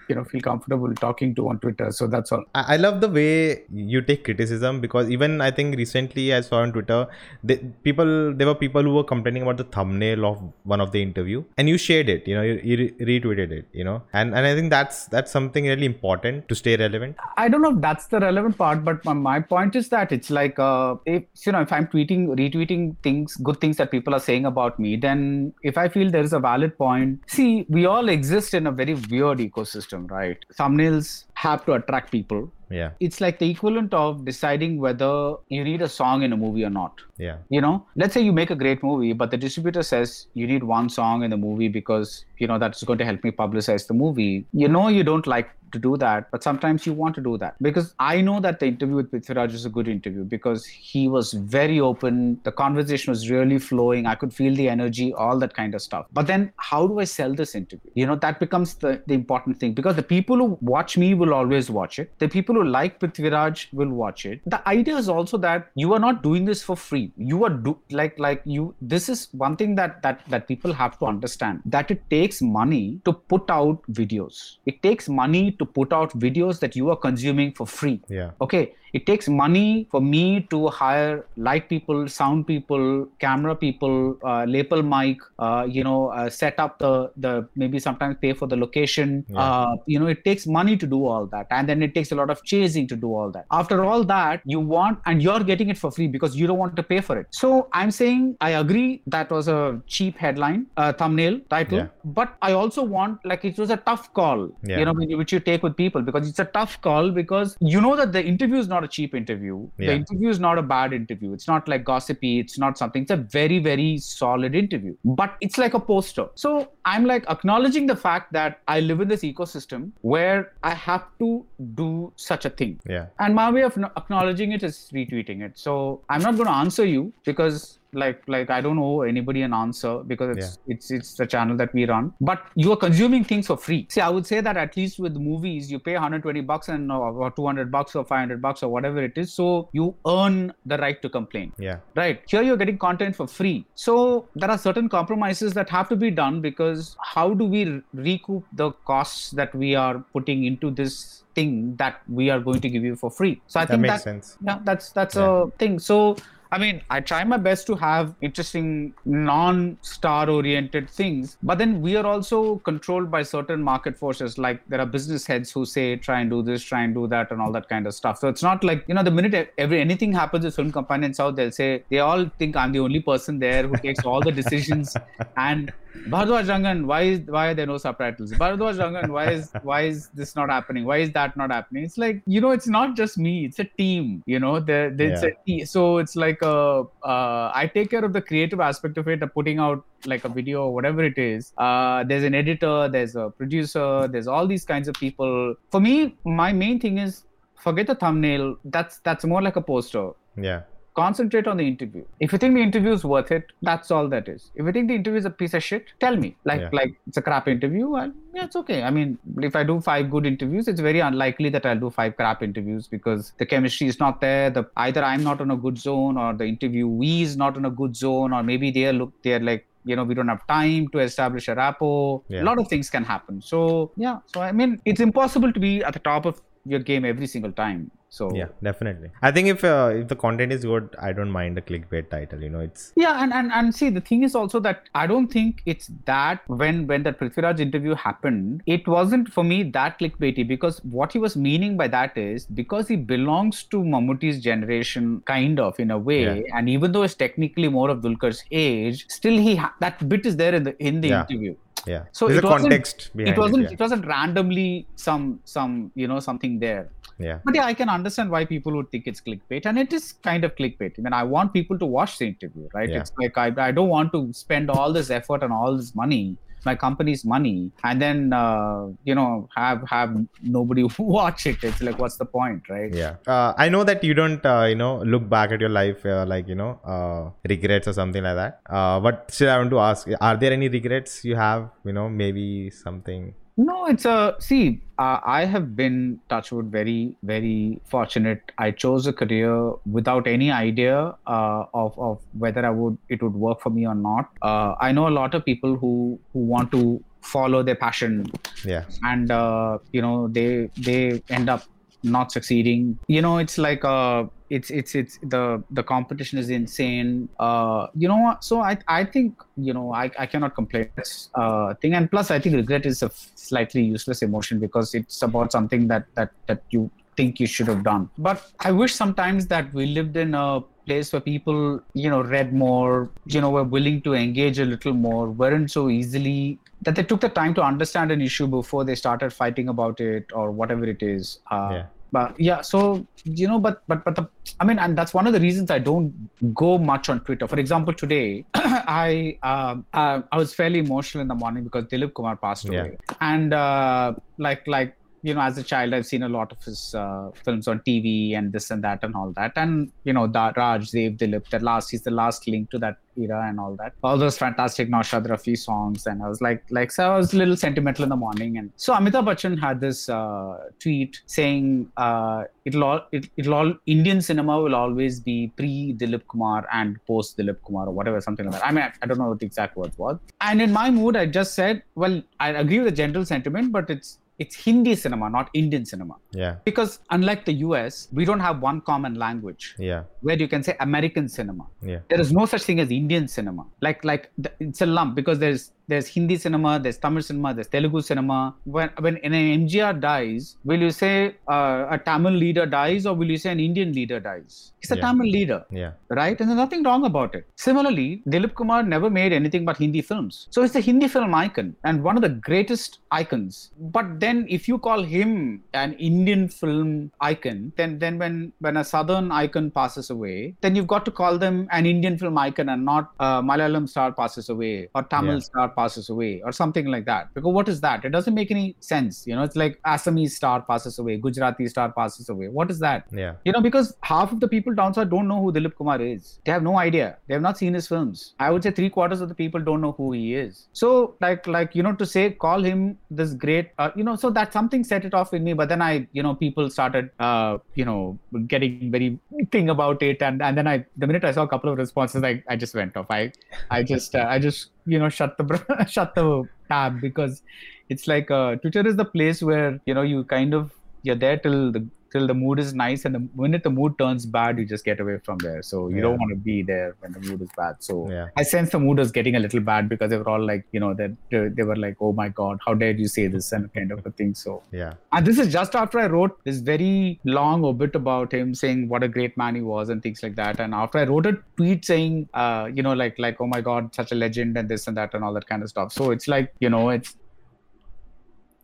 you know, feel comfortable talking to on Twitter. So that's all. I love the way you take criticism, because even I think recently I saw on Twitter, they, people, there were people who were complaining about the thumbnail of one of the interview, and you shared it, you know, you, you retweeted it, you know, and, and I think that's, that's something really important to stay relevant. I don't know if that's the relevant part, but my, my point is that it's like, uh, if, you know, if I'm tweeting, retweeting things, good things that people are saying about me, then if I feel there is a valid point, see, we all exist in a very weird ecosystem, right? Thumbnails have to attract people. Yeah. It's like the equivalent of deciding whether you need a song in a movie or not. Yeah. You know, let's say you make a great movie, but the distributor says you need one song in the movie because, you know, that's going to help me publicize the movie. You know, you don't like to do that, but sometimes you want to do that, because I know that the interview with Prithviraj is a good interview because he was very open. The conversation was really flowing. I could feel the energy, all that kind of stuff. But then how do I sell this interview? You know, that becomes the, the important thing, because the people who watch me will always watch it. The people who like Prithviraj will watch it. The idea is also that you are not doing this for free. You are do like, like you, this is one thing that, that, that people have to understand, that it takes money to put out videos. It takes money to put out videos that you are consuming for free. Yeah. Okay. It takes money for me to hire light people, sound people, camera people, uh, lapel mic, uh, you know, uh, set up the, the, maybe sometimes pay for the location. Yeah. Uh, you know, it takes money to do all that. And then it takes a lot of chasing to do all that. After all that, you want, and you're getting it for free because you don't want to pay for it. So I'm saying, I agree that was a cheap headline, uh, thumbnail, title. Yeah. But I also want, like, it was a tough call, yeah. you know, which you take with people, because it's a tough call, because you know that the interview is not a cheap interview. Yeah. The interview is not a bad interview. It's not like gossipy. It's not something. It's a very, very solid interview. But it's like a poster. So I'm like acknowledging the fact that I live in this ecosystem where I have to do such a thing. Yeah. And my way of acknowledging it is retweeting it. So I'm not going to answer you, because like, like I don't owe anybody an answer, because it's, yeah. it's, it's the channel that we run, but you are consuming things for free. See, I would say that at least with movies, you pay one hundred twenty bucks and or two hundred bucks or five hundred bucks or whatever it is. So you earn the right to complain. Yeah. Right. Here you're getting content for free. So there are certain compromises that have to be done, because how do we recoup the costs that we are putting into this thing that we are going to give you for free? So I that think makes that, sense. Yeah, that's, that's yeah. a thing. So, I mean, I try my best to have interesting non-star oriented things, but then we are also controlled by certain market forces. Like there are business heads who say, try and do this, try and do that and all that kind of stuff. So it's not like, you know, the minute every anything happens with Film Company in South, they'll say, they all think I'm the only person there who takes all the decisions. And Baradwaj Rangan, why, is, why are there no subtitles? Baradwaj Rangan, why is, why is this not happening? Why is that not happening? It's like, you know, it's not just me, it's a team, you know, they're, they're, yeah. it's a team. So it's like, Uh, uh, I take care of the creative aspect of it, of putting out like a video or whatever it is. Uh, there's an editor, there's a producer, there's all these kinds of people. For me, my main thing is forget the thumbnail. That's that's more like a poster. Yeah. Concentrate on the interview. If you think the interview is worth it, that's all that is. If you think the interview is a piece of shit, tell me. Like, yeah. like it's a crap interview, and yeah, it's okay. I mean, if I do five good interviews, it's very unlikely that I'll do five crap interviews, because the chemistry is not there. The either I'm not on a good zone, or the interviewee is not on a good zone, or maybe they're look they're like, you know, we don't have time to establish a rapport. Yeah. A lot of things can happen. So yeah. So I mean, it's impossible to be at the top of your game every single time. So yeah, definitely. I think if uh, if the content is good, I don't mind the clickbait title, you know, it's... Yeah, and, and, and see, the thing is also that I don't think it's that when, when that Prithviraj interview happened, it wasn't for me that clickbaity, because what he was meaning by that is, because he belongs to Mammootty's generation, kind of, in a way, yeah. and even though it's technically more of Dulquer's age, still he ha- that bit is there in the, in the yeah. interview. Yeah, so there's it a wasn't, context behind it. Wasn't, it, yeah. it wasn't randomly some, some, you know, something there. Yeah. But yeah, I can understand why people would think it's clickbait, and it is kind of clickbait. I mean, I want people to watch the interview, right? Yeah. It's like, I, I don't want to spend all this effort and all this money, my company's money, and then, uh, you know, have have nobody watch it. It's like, what's the point, right? Yeah. Uh, I know that you don't, uh, you know, look back at your life, uh, like, you know, uh, regrets or something like that. Uh, but still, I want to ask, are there any regrets you have, you know, maybe something... No, it's a, see, uh, I have been, touchwood, very, very fortunate. I chose a career without any idea uh, of, of whether I would, it would work for me or not. Uh, I know a lot of people who, who want to follow their passion. Yeah. And, uh, you know, they, they end up not succeeding. You know, it's like, uh, it's, it's, it's the, the competition is insane. Uh, you know, so I, I think, you know, I, I cannot complain this uh, thing. And plus, I think regret is a slightly useless emotion because it's about something that, that, that you think you should have done. But I wish sometimes that we lived in a place where people, you know, read more, you know, were willing to engage a little more, weren't so easily, that they took the time to understand an issue before they started fighting about it or whatever it is. Uh, yeah. But yeah, so, you know, but, but, but the, I mean, and that's one of the reasons I don't go much on Twitter. For example, today, I, um, uh, I was fairly emotional in the morning because Dilip Kumar passed away. Yeah. And uh, like, like, you know, as a child, I've seen a lot of his uh, films on T V and this and that and all that. And, you know, the Raj, Dev, Dilip, the last, he's the last link to that era and all that. All those fantastic Naushad Rafi songs. And I was like, like, so I was a little sentimental in the morning. And so Amitabh Bachchan had this uh, tweet saying, uh, it'll all, it, it'll all, Indian cinema will always be pre-Dilip Kumar and post-Dilip Kumar or whatever, something like that. I mean, I, I don't know what the exact words was. And in my mood, I just said, well, I agree with the general sentiment, but it's, It's Hindi cinema, not Indian cinema. Yeah. Because unlike the U S, we don't have one common language. Yeah. Where you can say American cinema. Yeah. There is no such thing as Indian cinema. Like, like the, it's a lump because there's there's Hindi cinema, there's Tamil cinema, there's Telugu cinema. When when an M G R dies, will you say uh, a Tamil leader dies or will you say an Indian leader dies? He's a yeah. Tamil leader. Yeah. Right? And there's nothing wrong about it. Similarly, Dilip Kumar never made anything but Hindi films. So it's a Hindi film icon and one of the greatest icons. But then if you call him an Indian film icon, then then when, when a Southern icon passes away, then you've got to call them an Indian film icon and not uh, Malayalam star passes away or Tamil yeah. star passes away or something like that. Because what is that? It doesn't make any sense. You know, it's like Assamese star passes away, Gujarati star passes away. What is that? Yeah. You know, because half of the people down south don't know who Dilip Kumar is. They have no idea. They have not seen his films. I would say three quarters of the people don't know who he is. So like, like, you know, to say, call him this great, uh, you know, so that something set it off in me. But then I, you know, people started, uh, you know, getting very thing about it. And, and then I, the minute I saw a couple of responses, I, I just went off. I, I just, uh, I just, you know, shut the, shut the tab because it's like, uh, Twitter is the place where, you know, you kind of, you're there till the, till the mood is nice. And the minute the mood turns bad, you just get away from there. So you yeah. don't want to be there when the mood is bad. So yeah. I sense the mood was getting a little bad because they were all like, you know, that they, they were like, oh my God, how dare you say this and kind of a thing. So, yeah. And this is just after I wrote this very long obit about him saying what a great man he was and things like that. And after I wrote a tweet saying, uh, you know, like, like, oh my God, such a legend and this and that and all that kind of stuff. So it's like, you know, it's,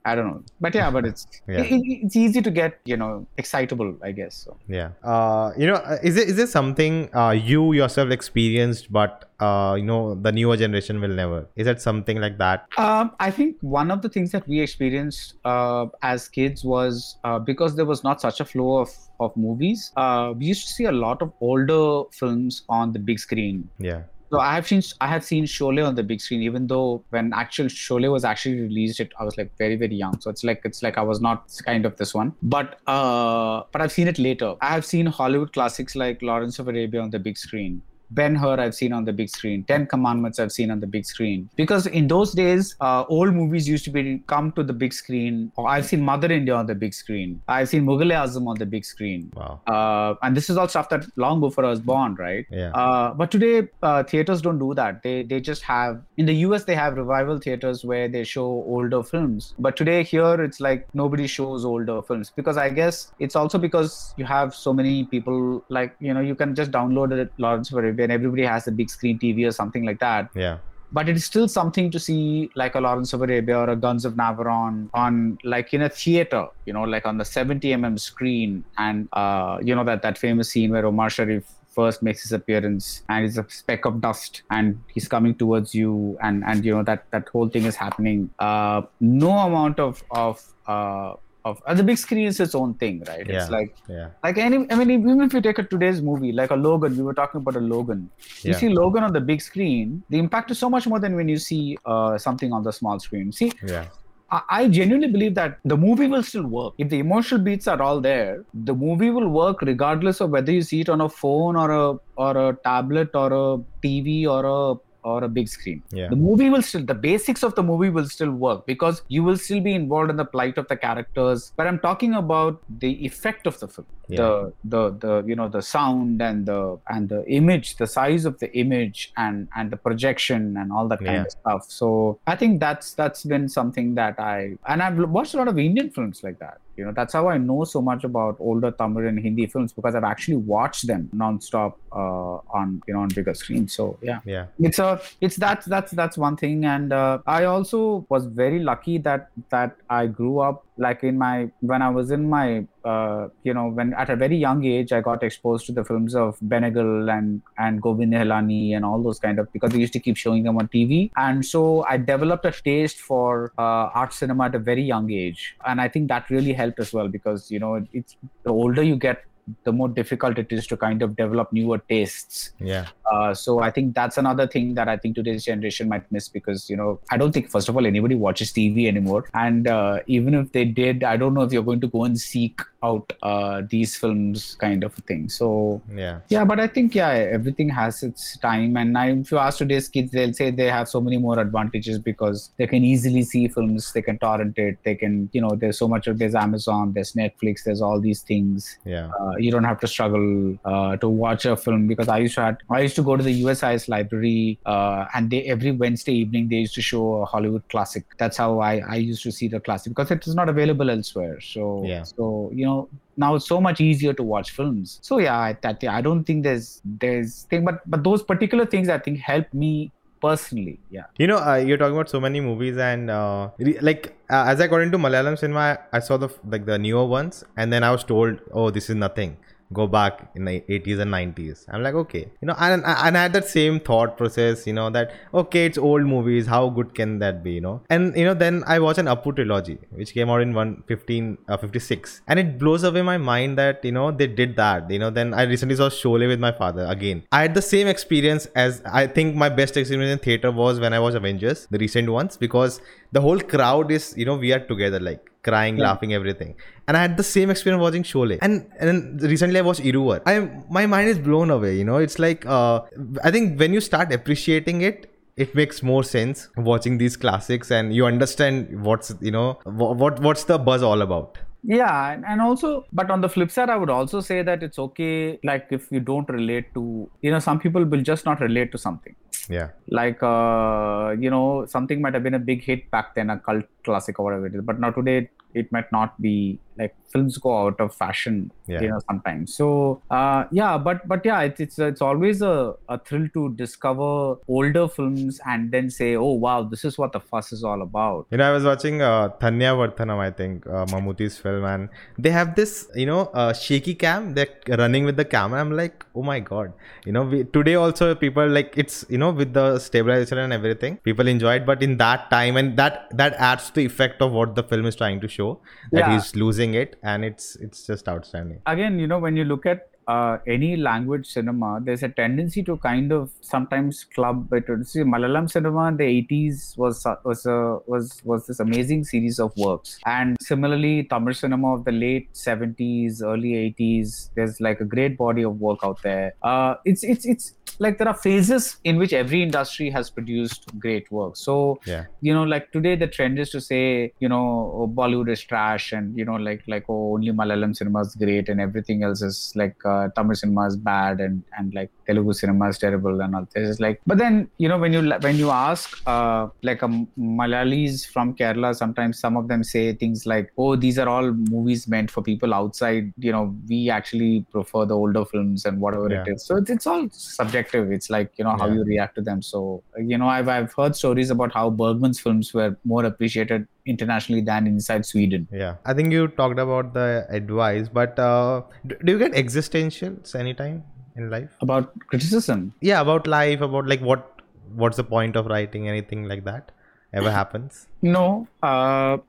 I don't know. But yeah, but it's yeah. It, it's easy to get, you know, excitable, I guess. So. Yeah. Uh, you know, is it is it something uh, you yourself experienced, but, uh, you know, the newer generation will never? Is that something like that? Um, I think one of the things that we experienced uh, as kids was uh, because there was not such a flow of, of movies. Uh, we used to see a lot of older films on the big screen. Yeah. So I have seen I have seen Sholay on the big screen, even though when actual Sholay was actually released, it I was like very very young. So it's like it's like I was not kind of this one, but uh, but I've seen it later. I have seen Hollywood classics like Lawrence of Arabia on the big screen. Ben-Hur I've seen on the big screen. Ten Commandments I've seen on the big screen. Because in those days, uh, old movies used to be come to the big screen. Or I've seen Mother India on the big screen. I've seen Mughal-e-Azam on the big screen. Wow. Uh, and this is all stuff that long before I was born, right? Yeah. Uh, but today, uh, theaters don't do that. They they just have, in the U S, they have revival theaters where they show older films. But today here, it's like nobody shows older films. Because I guess it's also because you have so many people, like, you know, you can just download it, Lawrence of Arabia. And everybody has a big screen T V or something like that. Yeah. But it is still something to see like a Lawrence of Arabia or a Guns of Navarone on like in a theater, you know, like on the seventy millimeter screen. And, uh, you know, that, that famous scene where Omar Sharif first makes his appearance and it's a speck of dust and he's coming towards you. And, and you know, that, that whole thing is happening. Uh, no amount of, of, uh, Of uh, the big screen is its own thing, right? Yeah, it's like, yeah. like any. I mean, even if you take a today's movie, like a Logan, we were talking about a Logan. You yeah. see Logan on the big screen, the impact is so much more than when you see uh, something on the small screen. See, yeah. I genuinely believe that the movie will still work. If the emotional beats are all there, the movie will work regardless of whether you see it on a phone or a or a tablet or a T V or a or a big screen. Yeah. The movie will still, the basics of the movie will still work because you will still be involved in the plight of the characters. But I'm talking about the effect of the film, yeah. the the the you know the sound and the and the image, the size of the image and and the projection and all that kind yeah. of stuff. So I think that's that's been something that I and I've watched a lot of Indian films like that. You know, that's how I know so much about older Tamil and Hindi films because I've actually watched them nonstop uh, on you know on bigger screens. So yeah, yeah, it's a it's that's that's that's one thing. And uh, I also was very lucky that that I grew up like in my when I was in my uh, you know when at a very young age I got exposed to the films of Benegal and and Govind Nihalani and all those kind of because they used to keep showing them on T V. And so I developed a taste for uh, art cinema at a very young age, and I think that really helped as well because you know it, it's the older you get, the more difficult it is to kind of develop newer tastes. Yeah. Uh, so I think that's another thing that I think today's generation might miss because, you know, I don't think, first of all, anybody watches T V anymore. And uh, even if they did, I don't know if you're going to go and seek out uh, these films kind of thing. So, yeah. Yeah, but I think, yeah, everything has its time. And I, if you ask today's kids, they'll say they have so many more advantages because they can easily see films, they can torrent it, they can, you know, there's so much of, there's Amazon, there's Netflix, there's all these things. Yeah. Uh, you don't have to struggle uh, to watch a film because I used to have, I used to go to the U S I S library uh, and they every Wednesday evening they used to show a Hollywood classic. That's how I, I used to see the classic because it is not available elsewhere. So yeah. So you know now it's so much easier to watch films. So yeah, I, that, I don't think there's there's thing, but but those particular things I think help me personally. Yeah. You know, uh, you're talking about so many movies and uh, re- like. Uh, as I got into Malayalam cinema, I, I saw the like the newer ones, and then I was told, "Oh, this is nothing. Go back in the eighties and nineties." I'm like, okay, you know, and and I had that same thought process, you know, that okay, it's old movies. How good can that be, you know? And you know, then I watched an Appu trilogy, which came out in fifteen fifty-six, and it blows away my mind that you know they did that. You know, then I recently saw Sholay with my father again. I had the same experience as I think my best experience in theater was when I watched Avengers, the recent ones, because the whole crowd is, you know, we are together, like crying, yeah. laughing, everything. And I had the same experience watching Sholay. And and then recently I watched Iruvar. I my mind is blown away, you know. It's like, uh, I think when you start appreciating it, it makes more sense watching these classics and you understand what's, you know, what what's the buzz all about. Yeah, and also, but on the flip side, I would also say that it's okay, like if you don't relate to, you know, some people will just not relate to something. Yeah. Like, uh, you know, something might have been a big hit back then, a cult classic or whatever it is, but now today it might not be. Like films go out of fashion, yeah. you know, sometimes. So, uh, yeah, but but yeah, it, it's it's always a, a thrill to discover older films and then say, oh wow, this is what the fuss is all about. You know, I was watching uh, Thanya Varthanam, I think, uh, Mammootty's film, and they have this, you know, uh, shaky cam. They're running with the camera. I'm like, oh my god, you know, we, today also people like it's you know with the stabilization and everything, people enjoy it. But in that time, and that that adds to the effect of what the film is trying to show that yeah. he's losing it, and it's it's just outstanding. Again, you know, when you look at uh, any language cinema, there's a tendency to kind of sometimes club it. See, Malayalam cinema in the eighties was was a, was was this amazing series of works, and similarly Tamil cinema of the late seventies, early eighties. There's like a great body of work out there. Uh, it's it's it's. Like there are phases in which every industry has produced great work. So, yeah. you know, like today the trend is to say, you know, oh, Bollywood is trash and, you know, like, like oh, only Malayalam cinema is great and everything else is like uh, Tamil cinema is bad and, and like Telugu cinema is terrible and all this. Like, but then, you know, when you when you ask uh, like a Malayalis from Kerala, sometimes some of them say things like, oh, these are all movies meant for people outside. You know, we actually prefer the older films and whatever yeah. it is. So it's, it's all subjective. It's like, you know, how yeah. you react to them. So, you know, I've I've heard stories about how Bergman's films were more appreciated internationally than inside Sweden. Yeah. I think you talked about the advice, but uh, do, do you get existentials anytime in life? About criticism? Yeah, about life, about like what what's the point of writing, anything like that ever happens? No. Uh,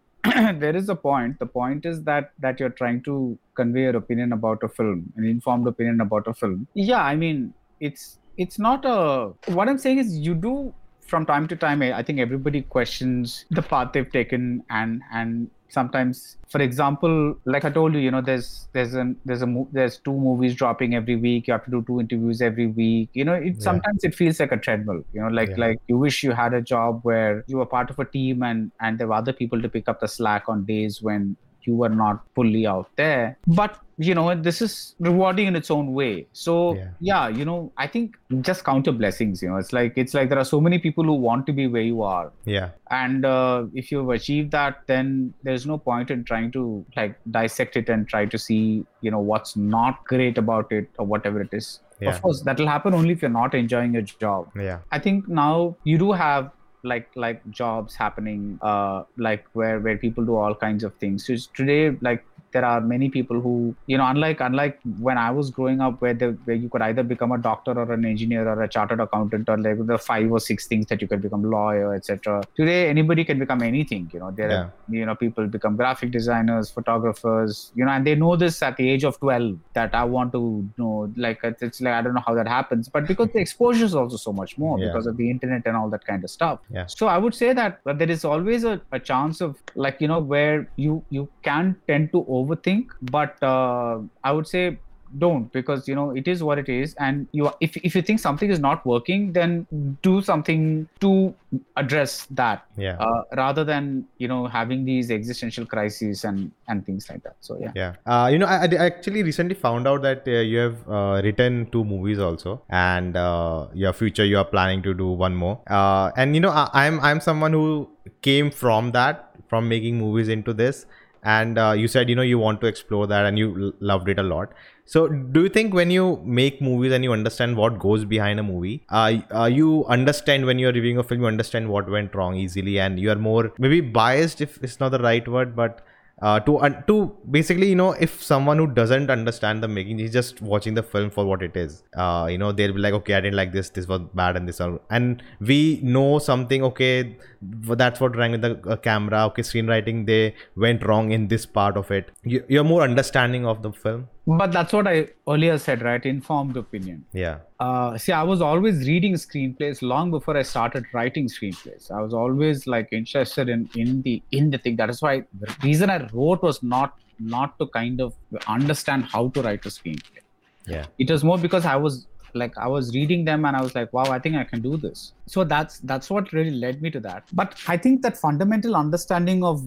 there is a point. The point is that that you're trying to convey your opinion about a film, an informed opinion about a film. Yeah, I mean, it's... It's not a, what I'm saying is you do from time to time, I think everybody questions the path they've taken, and and sometimes, for example, like I told you, you know, there's there's an there's a there's two movies dropping every week. You have to do two interviews every week. You know, it yeah. sometimes it feels like a treadmill. You know, like yeah. like you wish you had a job where you were part of a team and and there were other people to pick up the slack on days when you were not fully out there. But you know, this is rewarding in its own way. So yeah. yeah, you know, I think just count your blessings. You know, it's like it's like there are so many people who want to be where you are. Yeah. And uh, if you've achieved that, then there's no point in trying to like dissect it and try to see, you know, what's not great about it or whatever it is. Yeah. Of course, that'll happen only if you're not enjoying your job. Yeah. I think now you do have like like jobs happening, uh, like where where people do all kinds of things. So today, like, there are many people who, you know, unlike unlike when I was growing up, where the where you could either become a doctor or an engineer or a chartered accountant, or like the five or six things that you could become, lawyer, et cetera. Today, anybody can become anything. You know, there yeah. are, you know, people become graphic designers, photographers, you know, and they know this at the age of twelve that I want to know, like, it's like, I don't know how that happens, but because the exposure is also so much more yeah. because of the internet and all that kind of stuff. Yeah. So I would say that there is always a, a chance of, like, you know, where you, you can tend to over overthink, but uh, I would say don't, because you know it is what it is, and you are, if if you think something is not working, then do something to address that, yeah. uh, rather than, you know, having these existential crises and and things like that. So yeah, yeah. Uh, you know, I, I actually recently found out that uh, you have uh, written two movies also, and uh, your future you are planning to do one more. Uh, and you know, I, I'm I'm someone who came from that, from making movies into this. And uh, you said, you know, you want to explore that and you l- loved it a lot. So do you think when you make movies and you understand what goes behind a movie, uh, uh, you understand when you're reviewing a film, you understand what went wrong easily, and you are more maybe biased, if it's not the right word, but uh, to uh, to basically, you know, if someone who doesn't understand the making, he's just watching the film for what it is. Uh, you know, they'll be like, okay, I didn't like this, this was bad, and this all. And we know something, okay, that's what rang with the camera, okay, screenwriting, they went wrong in this part of it. You, you're more understanding of the film. But that's what I earlier said, right? Informed opinion. Yeah. Uh, see, I was always reading screenplays long before I started writing screenplays. I was always like interested in, in the in the thing. That is why the reason I wrote was not not to kind of understand how to write a screenplay. Yeah. It was more because I was like I was reading them and I was like, wow, I think I can do this. So that's that's what really led me to that. But I think that fundamental understanding of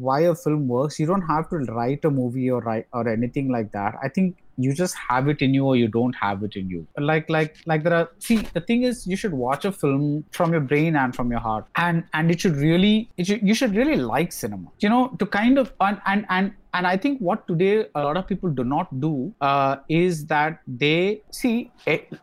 why a film works, you don't have to write a movie or write or anything like that. I think you just have it in you or you don't have it in you. Like, like, like there are, see, the thing is, you should watch a film from your brain and from your heart, and, and it should really, it should, you should really like cinema, you know, to kind of, and, and, and, and I think what today a lot of people do not do uh, is that they see,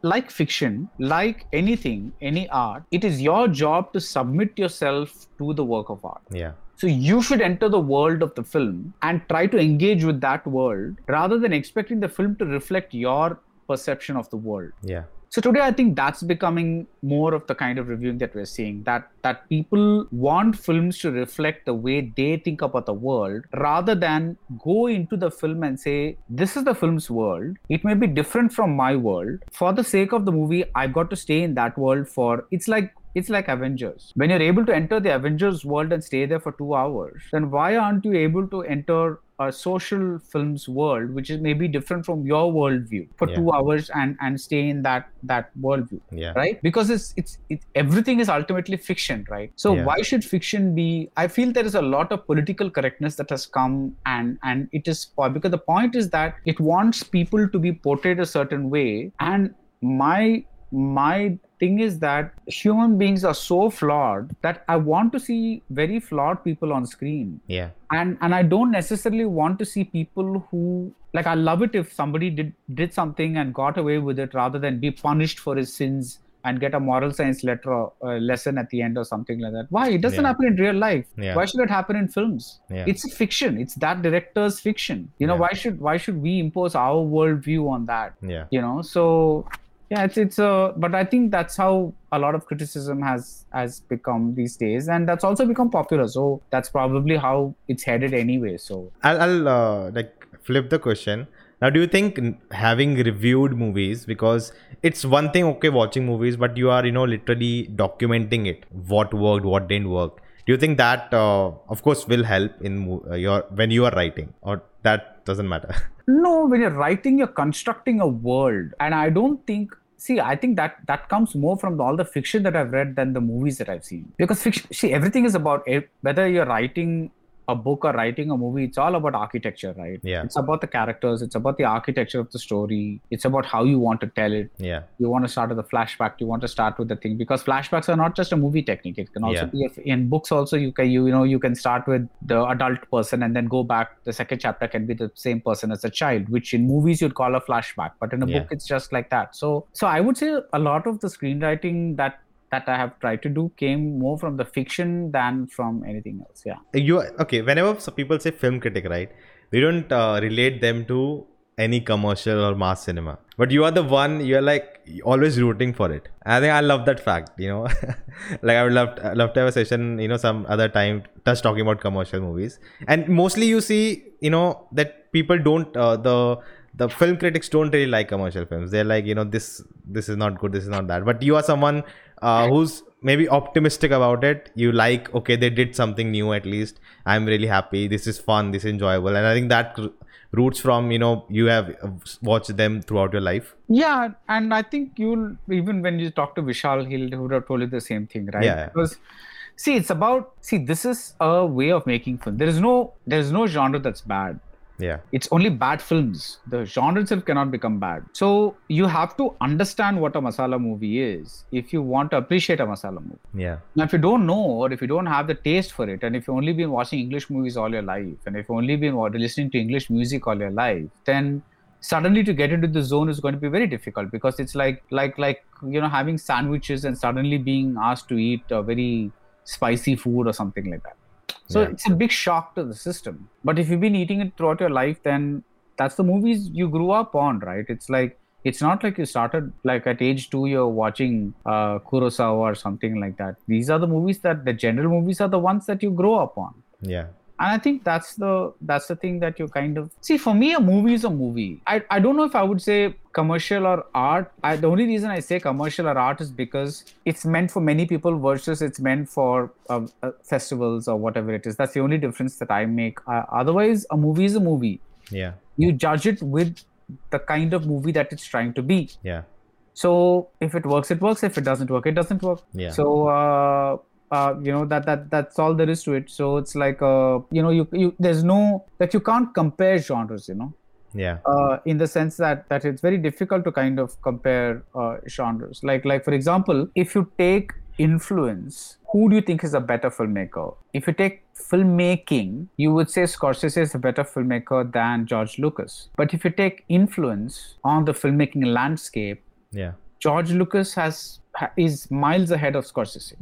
like fiction, like anything, any art, it is your job to submit yourself to the work of art. Yeah. So you should enter the world of the film and try to engage with that world rather than expecting the film to reflect your perception of the world. Yeah. So today, I think that's becoming more of the kind of reviewing that we're seeing, that that people want films to reflect the way they think about the world rather than go into the film and say, this is the film's world. It may be different from my world. For the sake of the movie, I've got to stay in that world for, it's like, It's like Avengers. When you're able to enter the Avengers world and stay there for two hours, then why aren't you able to enter a social film's world, which is maybe different from your worldview, for yeah. two hours and, and stay in that that worldview, yeah. right? Because it's it's it, everything is ultimately fiction, right? So yeah. why should fiction be? I feel there is a lot of political correctness that has come, and and it is because the point is that it wants people to be portrayed a certain way, and my my. thing is that human beings are so flawed that I want to see very flawed people on screen. Yeah. And and I don't necessarily want to see people who, like, I love it if somebody did, did something and got away with it rather than be punished for his sins and get a moral science letter, uh, lesson at the end or something like that. Why? It doesn't yeah. happen in real life. Yeah. Why should it happen in films? Yeah. It's a fiction. It's that director's fiction. You know, yeah. why should why should we impose our worldview on that? Yeah. You know, so... Yeah, it's it's a, but I think that's how a lot of criticism has has become these days, and that's also become popular. So that's probably how it's headed anyway. So I'll, I'll uh, like flip the question. Now, do you think having reviewed movies, because it's one thing, okay, watching movies, but you are, you know, literally documenting it, what worked, what didn't work. Do you think that, uh, of course, will help in uh, your when you are writing, or that doesn't matter? No, when you're writing, you're constructing a world. And I don't think, see, I think that that comes more from all the fiction that I've read than the movies that I've seen. Because fiction, see, everything is about, whether you're writing a book or writing a movie, it's all about architecture, right? Yeah. It's about the characters. It's about the architecture of the story. It's about how you want to tell it. Yeah. You want to start with a flashback. You want to start with the thing, because flashbacks are not just a movie technique. It can also yeah. be in books. Also, you can you, you know you can start with the adult person and then go back. The second chapter can be the same person as the child, which in movies you'd call a flashback, but in a yeah. book it's just like that. So so I would say a lot of the screenwriting that. that I have tried to do came more from the fiction than from anything else. Yeah. You okay? Whenever people say film critic, right? We don't uh, relate them to any commercial or mass cinema. But you are the one. You are like always rooting for it. I think I love that fact. You know, like I would love to, love to have a session. You know, some other time just talking about commercial movies. And mostly you see, you know, that people don't uh, the. The film critics don't really like commercial films. They're like, you know, this this is not good, this is not that. But you are someone uh, who's maybe optimistic about it. You like, okay, they did something new at least. I'm really happy. This is fun. This is enjoyable. And I think that roots from, you know, you have watched them throughout your life. Yeah. And I think you'll, even when you talk to Vishal, he'll, would have told you the same thing, right? Yeah. Because, see, it's about, see, this is a way of making film. There is no, there is no genre that's bad. Yeah, it's only bad films. The genre itself cannot become bad. So you have to understand what a masala movie is if you want to appreciate a masala movie. Yeah. Now, if you don't know, or if you don't have the taste for it, and if you've only been watching English movies all your life, and if you've only been listening to English music all your life, then suddenly to get into the zone is going to be very difficult, because it's like like like you know having sandwiches and suddenly being asked to eat a very spicy food or something like that. So yeah. It's a big shock to the system. But if you've been eating it throughout your life, then that's the movies you grew up on, right? It's like, it's not like you started, like at age two, you're watching uh, Kurosawa or something like that. These are the movies that, the general movies are the ones that you grow up on. Yeah. And I think that's the that's the thing that you kind of... See, for me, a movie is a movie. I, I don't know if I would say commercial or art. I, the only reason I say commercial or art is because it's meant for many people versus it's meant for uh, uh, festivals or whatever it is. That's the only difference that I make. Uh, otherwise, a movie is a movie. Yeah. You judge it with the kind of movie that it's trying to be. Yeah. So if it works, it works. If it doesn't work, it doesn't work. Yeah. So... Uh, Uh, you know, that that that's all there is to it. So it's like, uh, you know, you, you there's no, that you can't compare genres, you know. Yeah. Uh, in the sense that that it's very difficult to kind of compare uh, genres. Like, like for example, if you take influence, who do you think is a better filmmaker? If you take filmmaking, you would say Scorsese is a better filmmaker than George Lucas. But if you take influence on the filmmaking landscape, yeah, George Lucas has is miles ahead of Scorsese.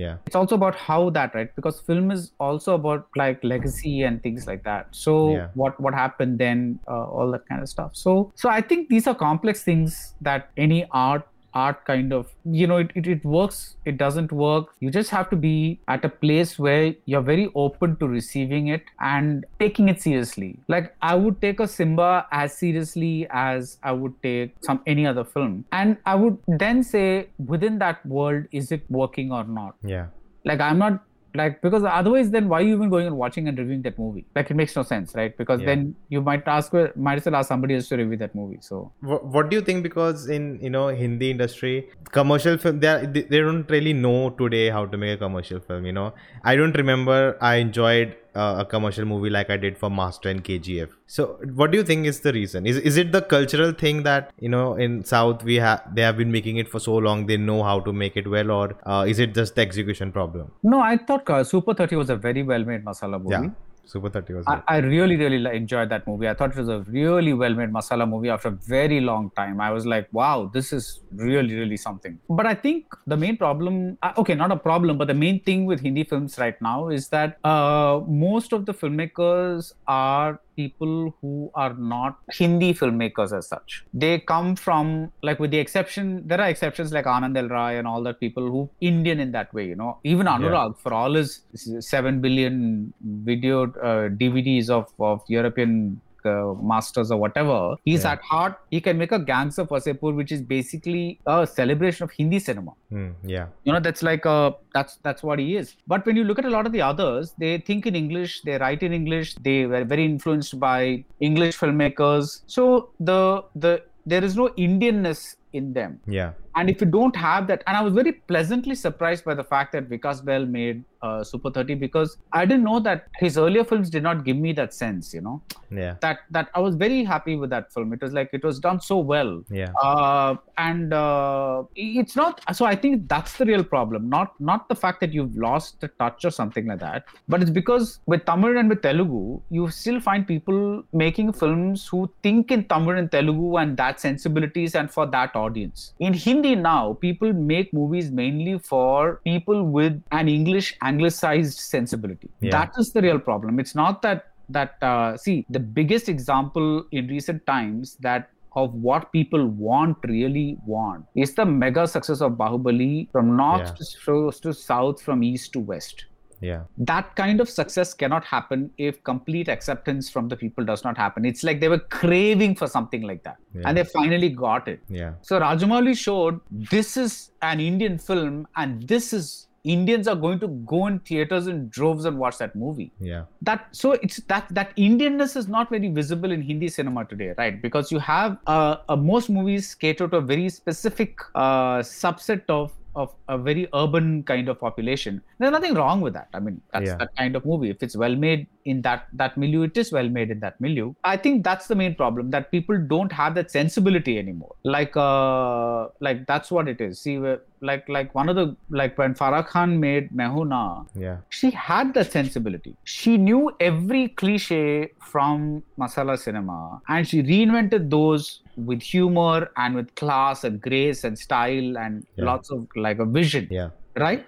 Yeah, it's also about how that, right? Because film is also about like legacy and things like that. So yeah. what what happened then, uh, all that kind of stuff. So so I think these are complex things that any art art kind of, you know, it, it, it works, it doesn't work. You just have to be at a place where you're very open to receiving it and taking it seriously. Like I would take a Simba as seriously as I would take some any other film. And I would then say within that world, is it working or not? Yeah. Like I'm not like, because otherwise then why are you even going and watching and reviewing that movie? Like it makes no sense, right? Because yeah. then you might ask, might as well ask somebody else to review that movie. So what, what do you think? Because in, you know, Hindi industry, commercial film, they, are, they, they don't really know today how to make a commercial film, you know. I don't remember I enjoyed uh, a commercial movie like I did for Master and K G F. So what do you think is the reason? Is is it the cultural thing that, you know, in South we have they have been making it for so long, they know how to make it well, or uh, is it just the execution problem? No, I thought uh, Super thirty was a very well-made masala movie. Yeah, Super thirty was I, I really, really enjoyed that movie. I thought it was a really well-made masala movie after a very long time. I was like, wow, this is really, really something. But I think the main problem, uh, okay, not a problem, but the main thing with Hindi films right now is that uh, most of the filmmakers are people who are not Hindi filmmakers as such. They come from, like with the exception, there are exceptions like Anand El Rai and all that, people who Indian in that way, you know. Even Anurag, yeah. for all his seven billion video uh, D V Ds of, of European uh, Masters or whatever, he's yeah. at heart, he can make a Gangster Fasepur, which is basically a celebration of Hindi cinema. Mm, yeah. You know, that's like, a, that's that's what he is. But when you look at a lot of the others, they think in English, they write in English, they were very influenced by English filmmakers. So the the there is no Indianness in them. Yeah. And if you don't have that, and I was very pleasantly surprised by the fact that Vikas Bell made uh, Super thirty, because I didn't know that his earlier films did not give me that sense, you know. Yeah. That that I was very happy with that film. It was like, it was done so well. Yeah. Uh, and uh, it's not, so I think that's the real problem. Not not the fact that you've lost the touch or something like that, but it's because with Tamil and with Telugu, you still find people making films who think in Tamil and Telugu and that sensibilities and for that audience. In Hindi, now people make movies mainly for people with an English anglicized sensibility. Yeah. That is the real problem. It's not that that uh, see, the biggest example in recent times that of what people want, really want, is the mega success of Bahubali from north yeah. to, to south, from east to west. Yeah. That kind of success cannot happen if complete acceptance from the people does not happen. It's like they were craving for something like that. Yeah. And they finally got it. Yeah. So Rajamouli showed, this is an Indian film, and this is, Indians are going to go in theaters in droves and watch that movie. Yeah. That so it's that that Indianness is not very visible in Hindi cinema today, right? Because you have uh, uh, most movies cater to a very specific uh, subset of of a very urban kind of population. There's nothing wrong with that. I mean, that's yeah. that kind of movie. If it's well made in that that milieu, it is well made in that milieu. I think that's the main problem, that people don't have that sensibility anymore. Like, uh, like that's what it is. See, like, like one of the, like when Farah Khan made Mehuna, yeah. she had that sensibility. She knew every cliche from Masala cinema, and she reinvented those with humor and with class and grace and style and yeah. lots of like a vision, yeah. right?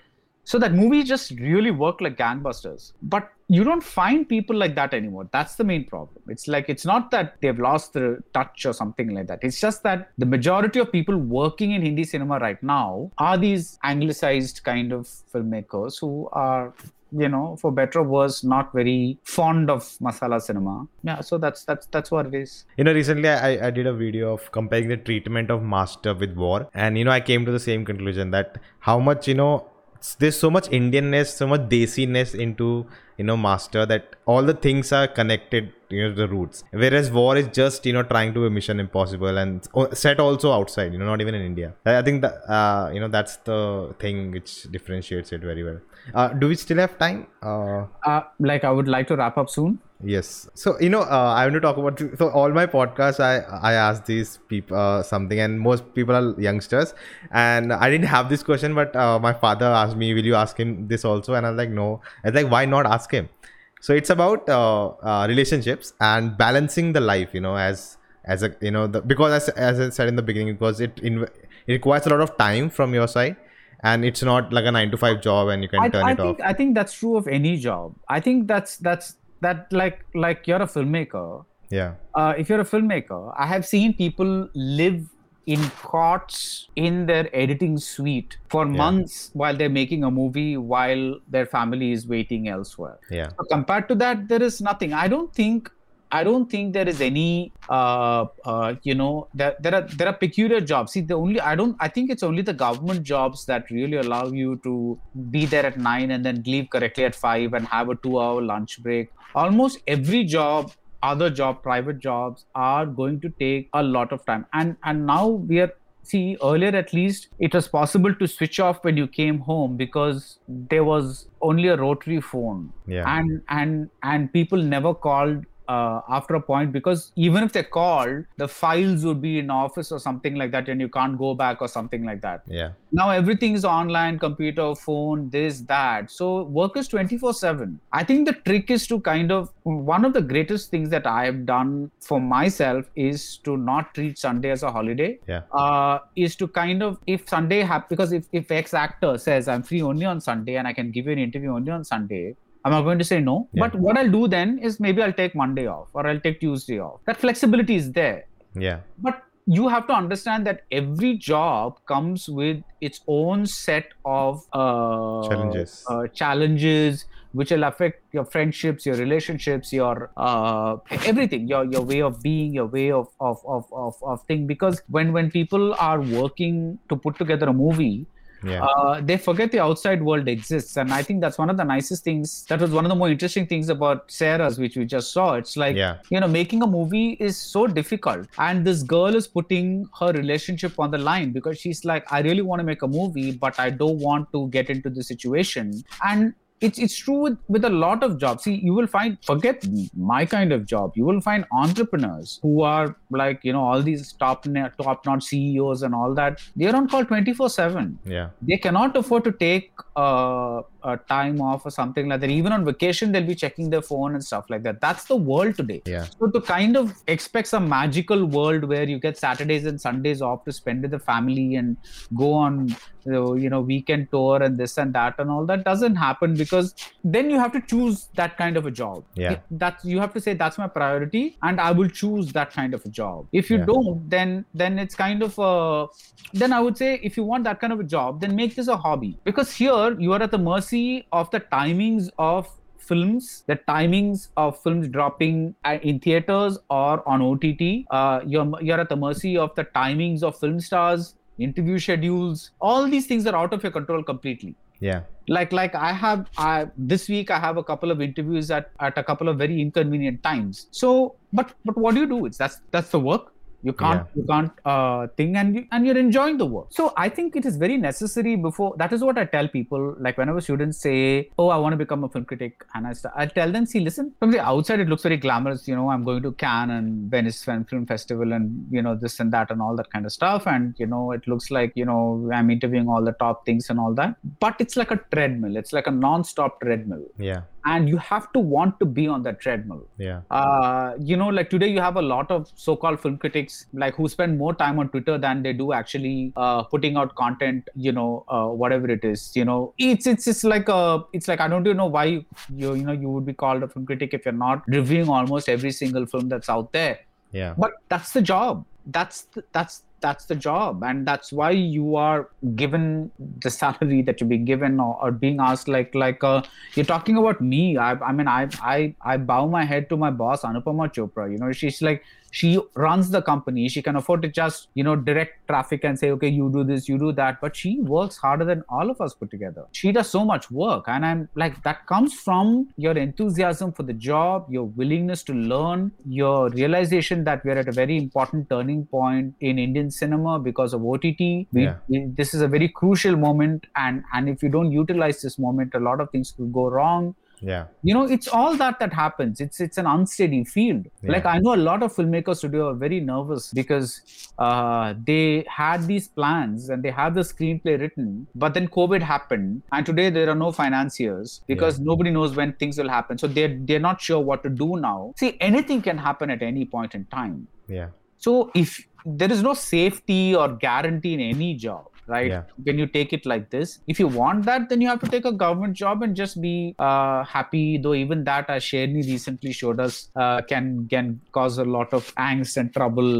So that movie just really worked like gangbusters. But you don't find people like that anymore. That's the main problem. It's like, it's not that they've lost the touch or something like that. It's just that the majority of people working in Hindi cinema right now are these anglicized kind of filmmakers who are, you know, for better or worse, not very fond of masala cinema. Yeah, so that's that's that's what it is. You know, recently I, I did a video of comparing the treatment of Master with War. And, you know, I came to the same conclusion that how much, you know, there's so much Indianness, so much Desi-ness into, you know, Master, that all the things are connected, you know, the roots. Whereas War is just, you know, trying to be Mission Impossible, and set also outside, you know, not even in India. I think that, uh, you know, that's the thing which differentiates it very well. Uh, do we still have time? Uh, uh, like, I would like to wrap up soon. Yes. So, you know, uh, I want to talk about, so all my podcasts, I, I ask these people uh, something, and most people are youngsters. And I didn't have this question, but uh, my father asked me, will you ask him this also? And I was like, no. I was like, why not ask him? So it's about uh, uh, relationships and balancing the life, you know, as, as a, you know, the, because as, as I said in the beginning, because it, inv- it requires a lot of time from your side. And it's not like a nine to five job and you can I, turn I it think, off. I think that's true of any job. I think that's, that's, that like, like you're a filmmaker. Yeah. Uh, if you're a filmmaker, I have seen people live in cots in their editing suite for yeah. months while they're making a movie, while their family is waiting elsewhere. Yeah. So compared to that, there is nothing. I don't think, I don't think there is any, uh, uh, you know, there, there are, there are peculiar jobs. See, the only, I don't, I think it's only the government jobs that really allow you to be there at nine and then leave correctly at five and have a two hour lunch break. Almost every job, other job, private jobs are going to take a lot of time. And, and now we are, see, earlier at least, it was possible to switch off when you came home because there was only a rotary phone. Yeah. And, and, and people never called Uh, after a point, because even if they called, the files would be in office or something like that, and you can't go back or something like that. Yeah. Now everything is online, computer, phone, this, that. So work is twenty-four seven. I think the trick is to kind of, one of the greatest things that I have done for myself is to not treat Sunday as a holiday. Yeah. Uh, is to kind of, if Sunday happens, because if, if X actor says I'm free only on Sunday and I can give you an interview only on Sunday, I'm not going to say no. Yeah. But what I'll do then is maybe I'll take Monday off or I'll take Tuesday off. That flexibility is there. Yeah. But you have to understand that every job comes with its own set of uh, challenges, uh, challenges, which will affect your friendships, your relationships, your uh, everything, your your way of being, your way of of of of, of thing. Because when when people are working to put together a movie, yeah. uh, they forget the outside world exists. And I think that's one of the nicest things. That was one of the more interesting things about Sarah's, which we just saw. It's like, yeah. you know, making a movie is so difficult. And this girl is putting her relationship on the line because she's like, I really want to make a movie, but I don't want to get into the situation. And It's it's true with, with a lot of jobs. See, you will find, forget my kind of job, you will find entrepreneurs who are like, you know, all these top top-notch C E Os and all that. They're on call twenty-four seven. Yeah. They cannot afford to take uh, a time off or something like that. Even on vacation, they'll be checking their phone and stuff like that. That's the world today. Yeah. So to kind of expect some magical world where you get Saturdays and Sundays off to spend with the family and go on, you know, weekend tour and this and that and all that doesn't happen, because then you have to choose that kind of a job. Yeah. That's, you have to say, that's my priority and I will choose that kind of a job. If you yeah. don't, then then it's kind of a, then I would say, if you want that kind of a job, then make this a hobby, because here you are at the mercy of the timings of films, the timings of films dropping in theaters or on O T T. Uh, you're you're at the mercy of the timings of film stars, interview schedules. All these things are out of your control completely. Yeah. Like like I have I this week I have a couple of interviews at, at a couple of very inconvenient times. So but but what do you do? It's that's that's the work. You can't yeah. you can't uh, think and you, and you're enjoying the work. So I think it is very necessary before, that is what I tell people, like whenever students say, oh, I want to become a film critic, and I start, I tell them, see, listen, from the outside it looks very glamorous, you know, I'm going to Cannes and Venice Film Festival and, you know, this and that and all that kind of stuff, and, you know, it looks like, you know, I'm interviewing all the top things and all that, but it's like a treadmill, it's like a non-stop treadmill. Yeah. And you have to want to be on that treadmill. Yeah. Uh, you know, like today you have a lot of so-called film critics, like, who spend more time on Twitter than they do actually uh, putting out content. You know, uh, whatever it is. You know, it's it's it's like a it's like I don't even know why you you, you know you would be called a film critic if you're not reviewing almost every single film that's out there. Yeah. But that's the job. That's the, that's. That's the job, and that's why you are given the salary that you're being given, or, or being asked like like uh, you're talking about me. I, I mean, I I I bow my head to my boss, Anupama Chopra. You know, she's like, she runs the company. She can afford to just, you know, direct traffic and say, okay, you do this, you do that. But she works harder than all of us put together. She does so much work, and I'm like, that comes from your enthusiasm for the job, your willingness to learn, your realization that we're at a very important turning point in Indian cinema because of O T T. We, yeah. we, this is a very crucial moment, and and if you don't utilize this moment, a lot of things could go wrong. Yeah. You know, it's all that that happens. It's it's an unsteady field. Yeah. Like, I know a lot of filmmakers today are very nervous because uh, they had these plans and they had the screenplay written, but then COVID happened, and today there are no financiers because yeah. nobody knows when things will happen. So they're, they're not sure what to do now. See, anything can happen at any point in time. Yeah. So if there is no safety or guarantee in any job, right? Yeah. When you take it like this, if you want that, then you have to take a government job and just be uh, happy. Though even that, as Sherni recently showed us, uh, can can cause a lot of angst and trouble.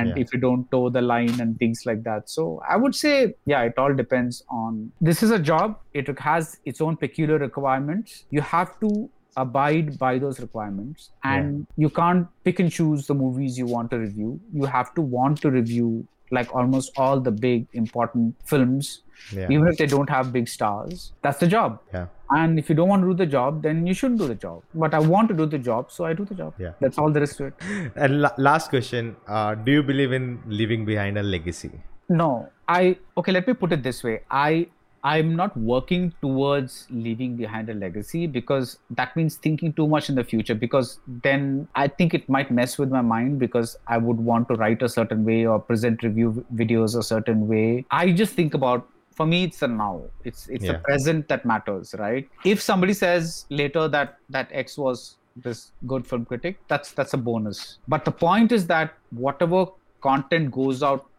And yeah. if you don't toe the line and things like that. So I would say, yeah, it all depends on, this is a job. It has its own peculiar requirements. You have to abide by those requirements, and yeah. you can't pick and choose the movies you want to review. You have to want to review like almost all the big important films, yeah. even if they don't have big stars. That's the job. Yeah. And if you don't want to do the job, then you shouldn't do the job. But I want to do the job, so I do the job. Yeah. That's all there is to it. And la- last question, uh, do you believe in leaving behind a legacy? No, I, okay, let me put it this way. I I'm not working towards leaving behind a legacy, because that means thinking too much in the future, because then I think it might mess with my mind, because I would want to write a certain way or present review videos a certain way. I just think about, for me, it's the now. It's it's yeah. the present that matters, right? If somebody says later that that X was this good film critic, that's that's a bonus. But the point is that whatever content goes out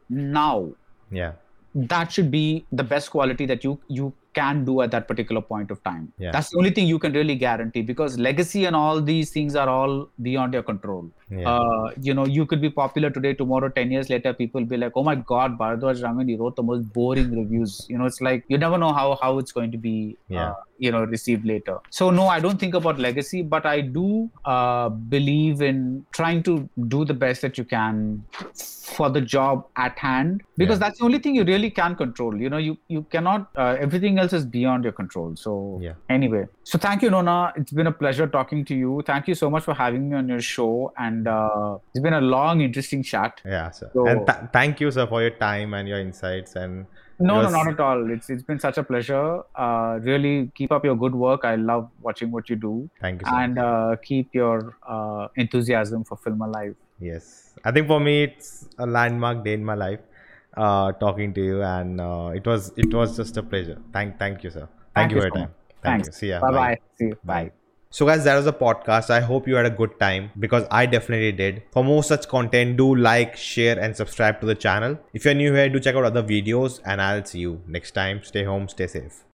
now, yeah. that should be the best quality that you you can do at that particular point of time. Yeah. That's the only thing you can really guarantee, because legacy and all these things are all beyond your control. Yeah. Uh, you know, you could be popular today, tomorrow, ten years later, people will be like, oh my God, Baradwaj Rangan, you wrote the most boring reviews. You know, it's like, you never know how, how it's going to be, yeah. uh, you know, received later. So no, I don't think about legacy, but I do uh, believe in trying to do the best that you can for the job at hand, because yeah. that's the only thing you really can control. You know, you, you cannot, uh, everything else is beyond your control. So yeah. anyway, so thank you, Nona. It's been a pleasure talking to you. Thank you so much for having me on your show. And And uh, it's been a long, interesting chat. Yeah, sir. So, and th- thank you, sir, for your time and your insights. And no, your... no, not at all. It's it's been such a pleasure. Uh, really, keep up your good work. I love watching what you do. Thank you, sir. And uh, keep your uh, enthusiasm for film alive. Yes, I think for me, it's a landmark day in my life. Uh, talking to you, and uh, it was it was just a pleasure. Thank, thank you, sir. Thank, thank you for your time. Thank Thanks. You. See ya. Bye-bye. Bye. See you. Bye. Bye. So guys, that was the podcast. I hope you had a good time, because I definitely did. For more such content, do like, share and subscribe to the channel. If you're new here, do check out other videos, and I'll see you next time. Stay home, stay safe.